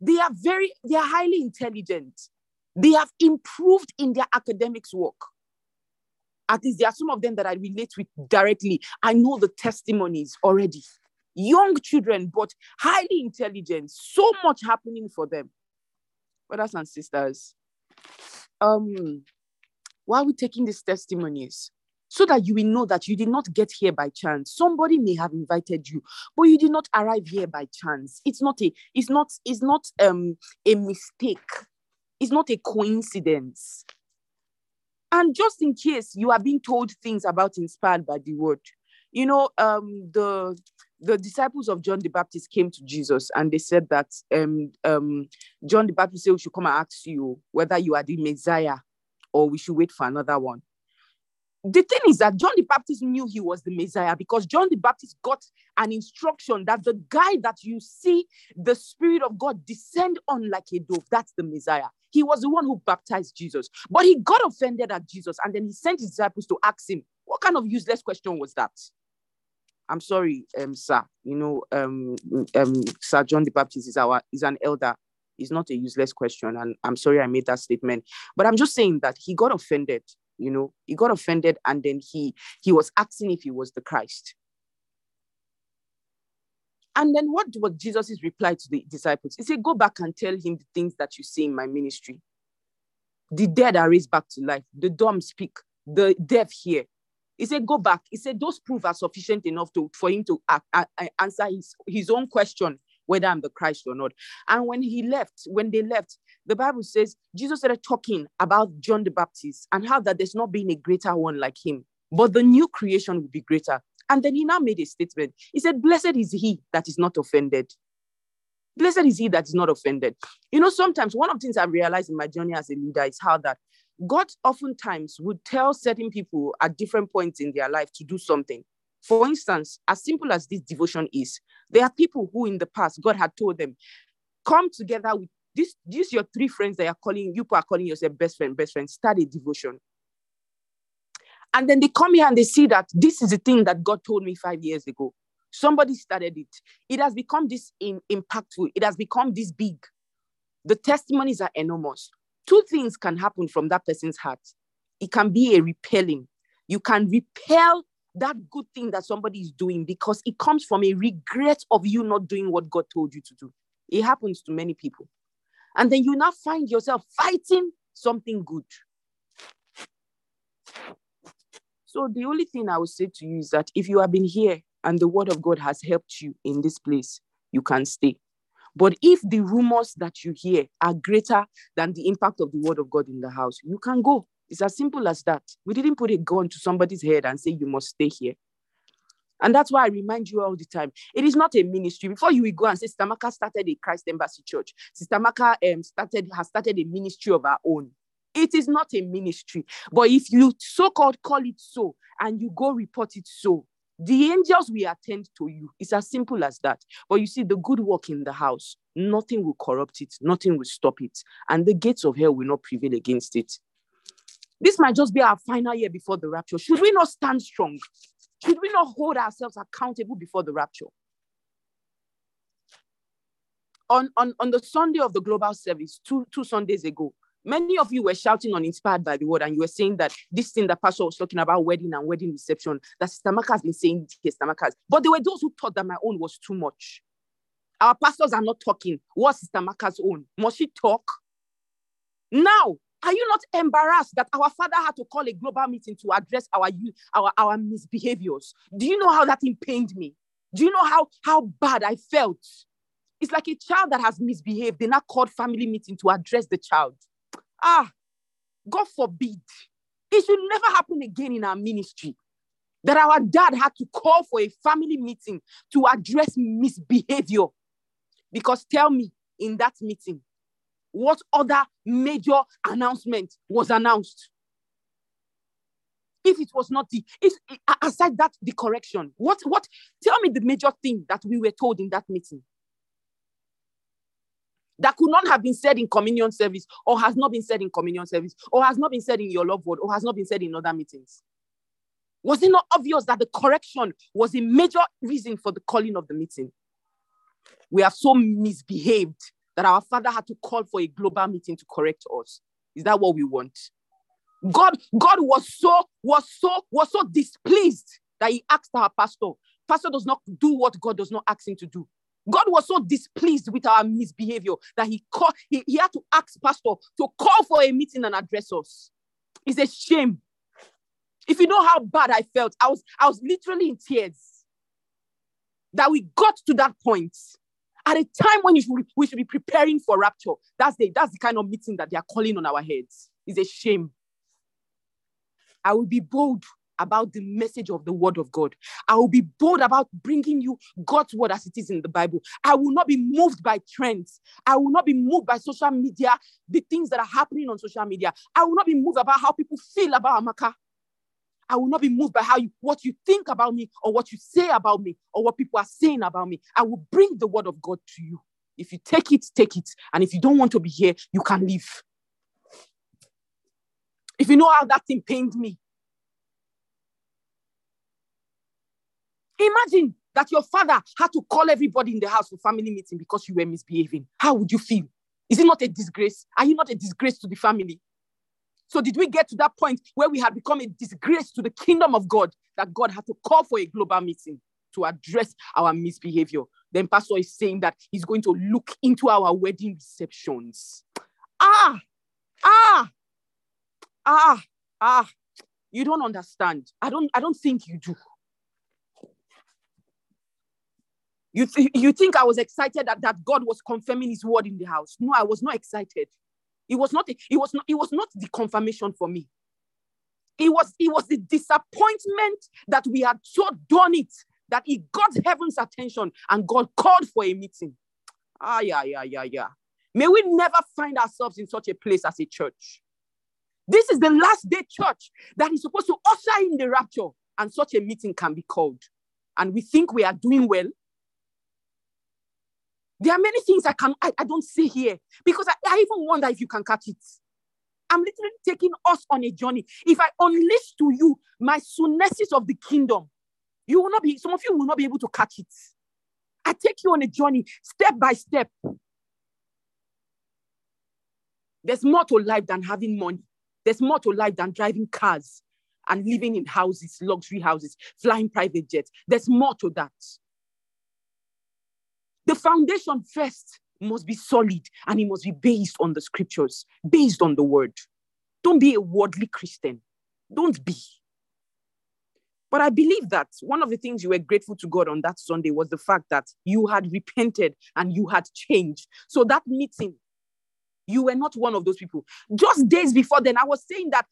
They are very, they are highly intelligent. They have improved in their academics work. At least there are some of them that I relate with directly. I know the testimonies already. Young children, but highly intelligent. So much happening for them. Brothers and sisters, um, why are we taking these testimonies? So that you will know that you did not get here by chance. Somebody may have invited you, but you did not arrive here by chance. It's not a, it's not, it's not um, a mistake. It's not a coincidence. And just in case you are being told things about inspired by the word, you know, um, the the disciples of John the Baptist came to Jesus and they said that um, um, John the Baptist said we should come and ask you whether you are the Messiah or we should wait for another one. The thing is that John the Baptist knew he was the Messiah because John the Baptist got an instruction that the guy that you see the Spirit of God descend on like a dove, that's the Messiah. He was the one who baptized Jesus. But he got offended at Jesus and then he sent his disciples to ask him, what kind of useless question was that? I'm sorry, um, sir. You know, um, um, Sir John the Baptist is our is an elder. It's not a useless question. And I'm sorry I made that statement. But I'm just saying that he got offended. You know, he got offended and then he, he was asking if he was the Christ. And then what was Jesus' reply to the disciples? He said, go back and tell him the things that you see in my ministry. The dead are raised back to life. The dumb speak. The deaf hear. He said, go back. He said, those proofs are sufficient enough to, for him to act, uh, answer his, his own question, whether I'm the Christ or not. And when he left, when they left, the Bible says, Jesus started talking about John the Baptist and how that there's not been a greater one like him, but the new creation will be greater. And then he now made a statement. He said, blessed is he that is not offended. Blessed is he that is not offended. You know, sometimes one of the things I've realized in my journey as a leader is how that God oftentimes would tell certain people at different points in their life to do something. For instance, as simple as this devotion is, there are people who in the past, God had told them, come together with this, these your three friends that are calling, you are calling yourself best friend, best friend, start a devotion. And then they come here and they see that this is the thing that God told me five years ago. Somebody started it. It has become this in, impactful. It has become this big. The testimonies are enormous. Two things can happen from that person's heart. It can be a repelling. You can repel that good thing that somebody is doing because it comes from a regret of you not doing what God told you to do. It happens to many people. And then you now find yourself fighting something good. So the only thing I would say to you is that if you have been here and the word of God has helped you in this place, you can stay. But if the rumors that you hear are greater than the impact of the word of God in the house, you can go. It's as simple as that. We didn't put a gun to somebody's head and say, you must stay here. And that's why I remind you all the time. It is not a ministry. Before you will go and say, Sister Maka started a Christ Embassy church. Sister Maka um, started, has started a ministry of her own. It is not a ministry. But if you so-called call it so, and you go report it so, the angels will attend to you. It's as simple as that. But you see, the good work in the house, nothing will corrupt it. Nothing will stop it. And the gates of hell will not prevail against it. This might just be our final year before the rapture. Should we not stand strong? Should we not hold ourselves accountable before the rapture? On, on, on the Sunday of the global service, two, two Sundays ago, many of you were shouting on Inspired by the Word, and you were saying that this thing that Pastor was talking about, wedding and wedding reception, that Sister Maka has been saying, yes, Sister Maka has. But there were those who thought that my own was too much. Our pastors are not talking. What's Sister Maka's own? Must she talk? Now, are you not embarrassed that our father had to call a global meeting to address our, our, our misbehaviors? Do you know how that pained me? Do you know how, how bad I felt? It's like a child that has misbehaved. They now called family meeting to address the child. Ah, God forbid. It should never happen again in our ministry that our dad had to call for a family meeting to address misbehavior. Because tell me, in that meeting, what other major announcement was announced? If it was not the, if, aside that, the correction, what, what, tell me the major thing that we were told in that meeting that could not have been said in communion service, or has not been said in communion service, or has not been said in your love word, or has not been said in other meetings. Was it not obvious that the correction was a major reason for the calling of the meeting? We have so misbehaved that our father had to call for a global meeting to correct us. Is that what we want? God, God was so, was so, was so displeased that he asked our pastor. Pastor does not do what God does not ask him to do. God was so displeased with our misbehavior that he called, he, he had to ask pastor to call for a meeting and address us. It's a shame. If you know how bad I felt, I was, I was literally in tears that we got to that point. At a time when you should, we should be preparing for rapture, that's the, that's the kind of meeting that they are calling on our heads. It's a shame. I will be bold about the message of the word of God. I will be bold about bringing you God's word as it is in the Bible. I will not be moved by trends. I will not be moved by social media, the things that are happening on social media. I will not be moved about how people feel about Amaka. I will not be moved by how you, what you think about me, or what you say about me, or what people are saying about me. I will bring the word of God to you. If you take it, take it. And if you don't want to be here, you can leave. If you know how that thing pained me. Imagine that your father had to call everybody in the house for family meeting because you were misbehaving. How would you feel? Is it not a disgrace? Are you not a disgrace to the family? So did we get to that point where we had become a disgrace to the kingdom of God that God had to call for a global meeting to address our misbehavior? Then pastor is saying that he's going to look into our wedding receptions. Ah, ah, ah, ah. You don't understand. I don't, I don't think you do. You, th- you think I was excited that, that God was confirming his word in the house? No, I was not excited. It was not, it was not, it was not the confirmation for me. It was, it was the disappointment that we had so done it that it got heaven's attention and God called for a meeting. Ah, yeah, yeah, yeah, yeah. May we never find ourselves in such a place as a church. This is the last day church that is supposed to usher in the rapture, and such a meeting can be called. And we think we are doing well. There are many things I can I, I don't see here, because I, I even wonder if you can catch it. I'm literally taking us on a journey. If I unleash to you my soonnesses of the kingdom, you will not be, some of you will not be able to catch it. I take you on a journey, step by step. There's more to life than having money. There's more to life than driving cars and living in houses, luxury houses, flying private jets. There's more to that. The foundation first must be solid, and it must be based on the scriptures, based on the word. Don't be a worldly Christian. Don't be. But I believe that one of the things you were grateful to God on that Sunday was the fact that you had repented and you had changed. So that meeting, you were not one of those people. Just days before then, I was saying that,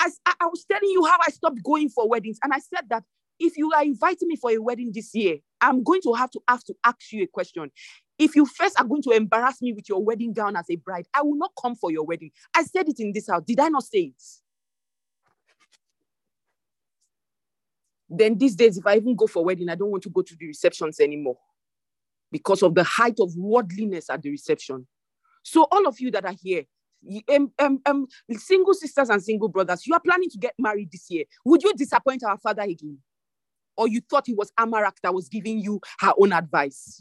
I, I was telling you how I stopped going for weddings. And I said that if you are inviting me for a wedding this year, I'm going to have to have to ask you a question. If you first are going to embarrass me with your wedding gown as a bride, I will not come for your wedding. I said it in this house. Did I not say it? Then these days, if I even go for wedding, I don't want to go to the receptions anymore because of the height of worldliness at the reception. So all of you that are here, Um, um, um, single sisters and single brothers, you are planning to get married this year. Would you disappoint our father again? Or you thought it was Amarak that was giving you her own advice?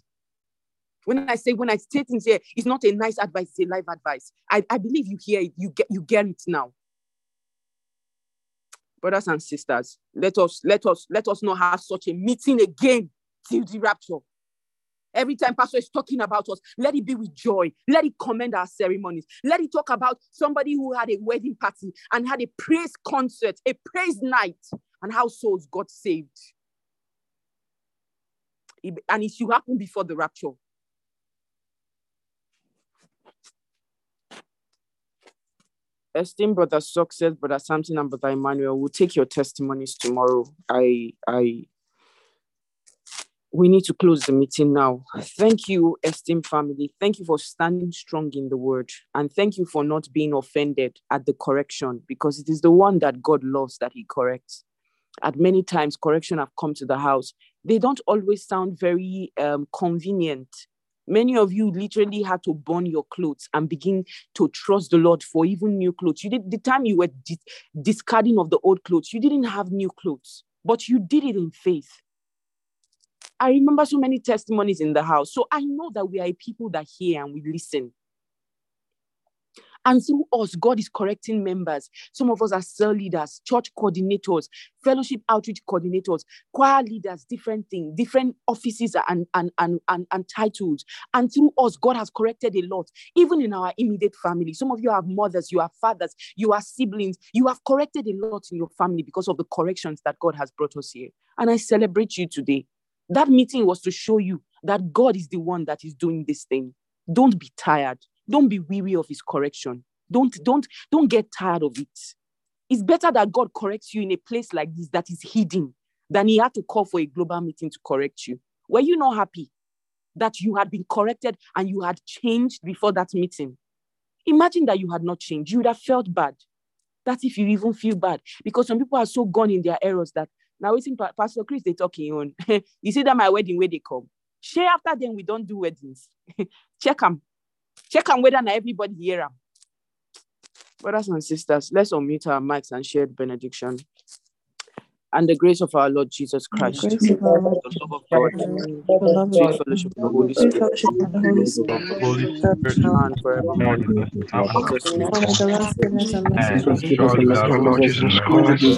When I say, when I state things here, it's not a nice advice, it's a life advice. I, I believe you hear it, you get, you get it now. Brothers and sisters, let us, let us, let us not have such a meeting again till the rapture. Every time pastor is talking about us, let it be with joy. Let it commend our ceremonies. Let it talk about somebody who had a wedding party and had a praise concert, a praise night, and how souls got saved. It, and it should happen before the rapture. esteemed Brother Success, Brother Samson, and Brother Emmanuel, we'll take your testimonies tomorrow. I, I, we need to close the meeting now. Thank you, esteemed family. Thank you for standing strong in the word. And thank you for not being offended at the correction, because it is the one that God loves that he corrects. At many times, correction have come to the house. They don't always sound very um, convenient. Many of you literally had to burn your clothes and begin to trust the Lord for even new clothes. You did, the time you were di- discarding of the old clothes, you didn't have new clothes, but you did it in faith. I remember so many testimonies in the house. So I know that we are a people that hear and we listen. And through us, God is correcting members. Some of us are cell leaders, church coordinators, fellowship outreach coordinators, choir leaders, different things, different offices and, and, and, and, and titles. And through us, God has corrected a lot, even in our immediate family. Some of you have mothers, you have fathers, you have siblings. You have corrected a lot in your family because of the corrections that God has brought us here. And I celebrate you today. That meeting was to show you that God is the one that is doing this thing. Don't be tired. Don't be weary of his correction. Don't, don't, don't get tired of it. It's better that God corrects you in a place like this that is hidden than he had to call for a global meeting to correct you. Were you not happy that you had been corrected and you had changed before that meeting? Imagine that you had not changed. You would have felt bad. That's if you even feel bad. Because some people are so gone in their errors that now it's in Pastor Chris, they talking on. You see that my wedding where they come. Share after them, we don't do weddings. Check them. Check and whether everybody hear them. Brothers and sisters, let's unmute our mics and share the benediction. And the grace of our Lord Jesus Christ, the, the love of God, the fellowship of the Holy Spirit, and forevermore. The Lord Jesus Christ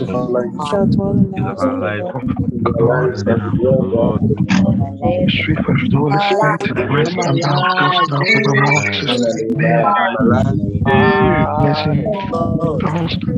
shall dwell in the house of the Lord. The Holy Spirit,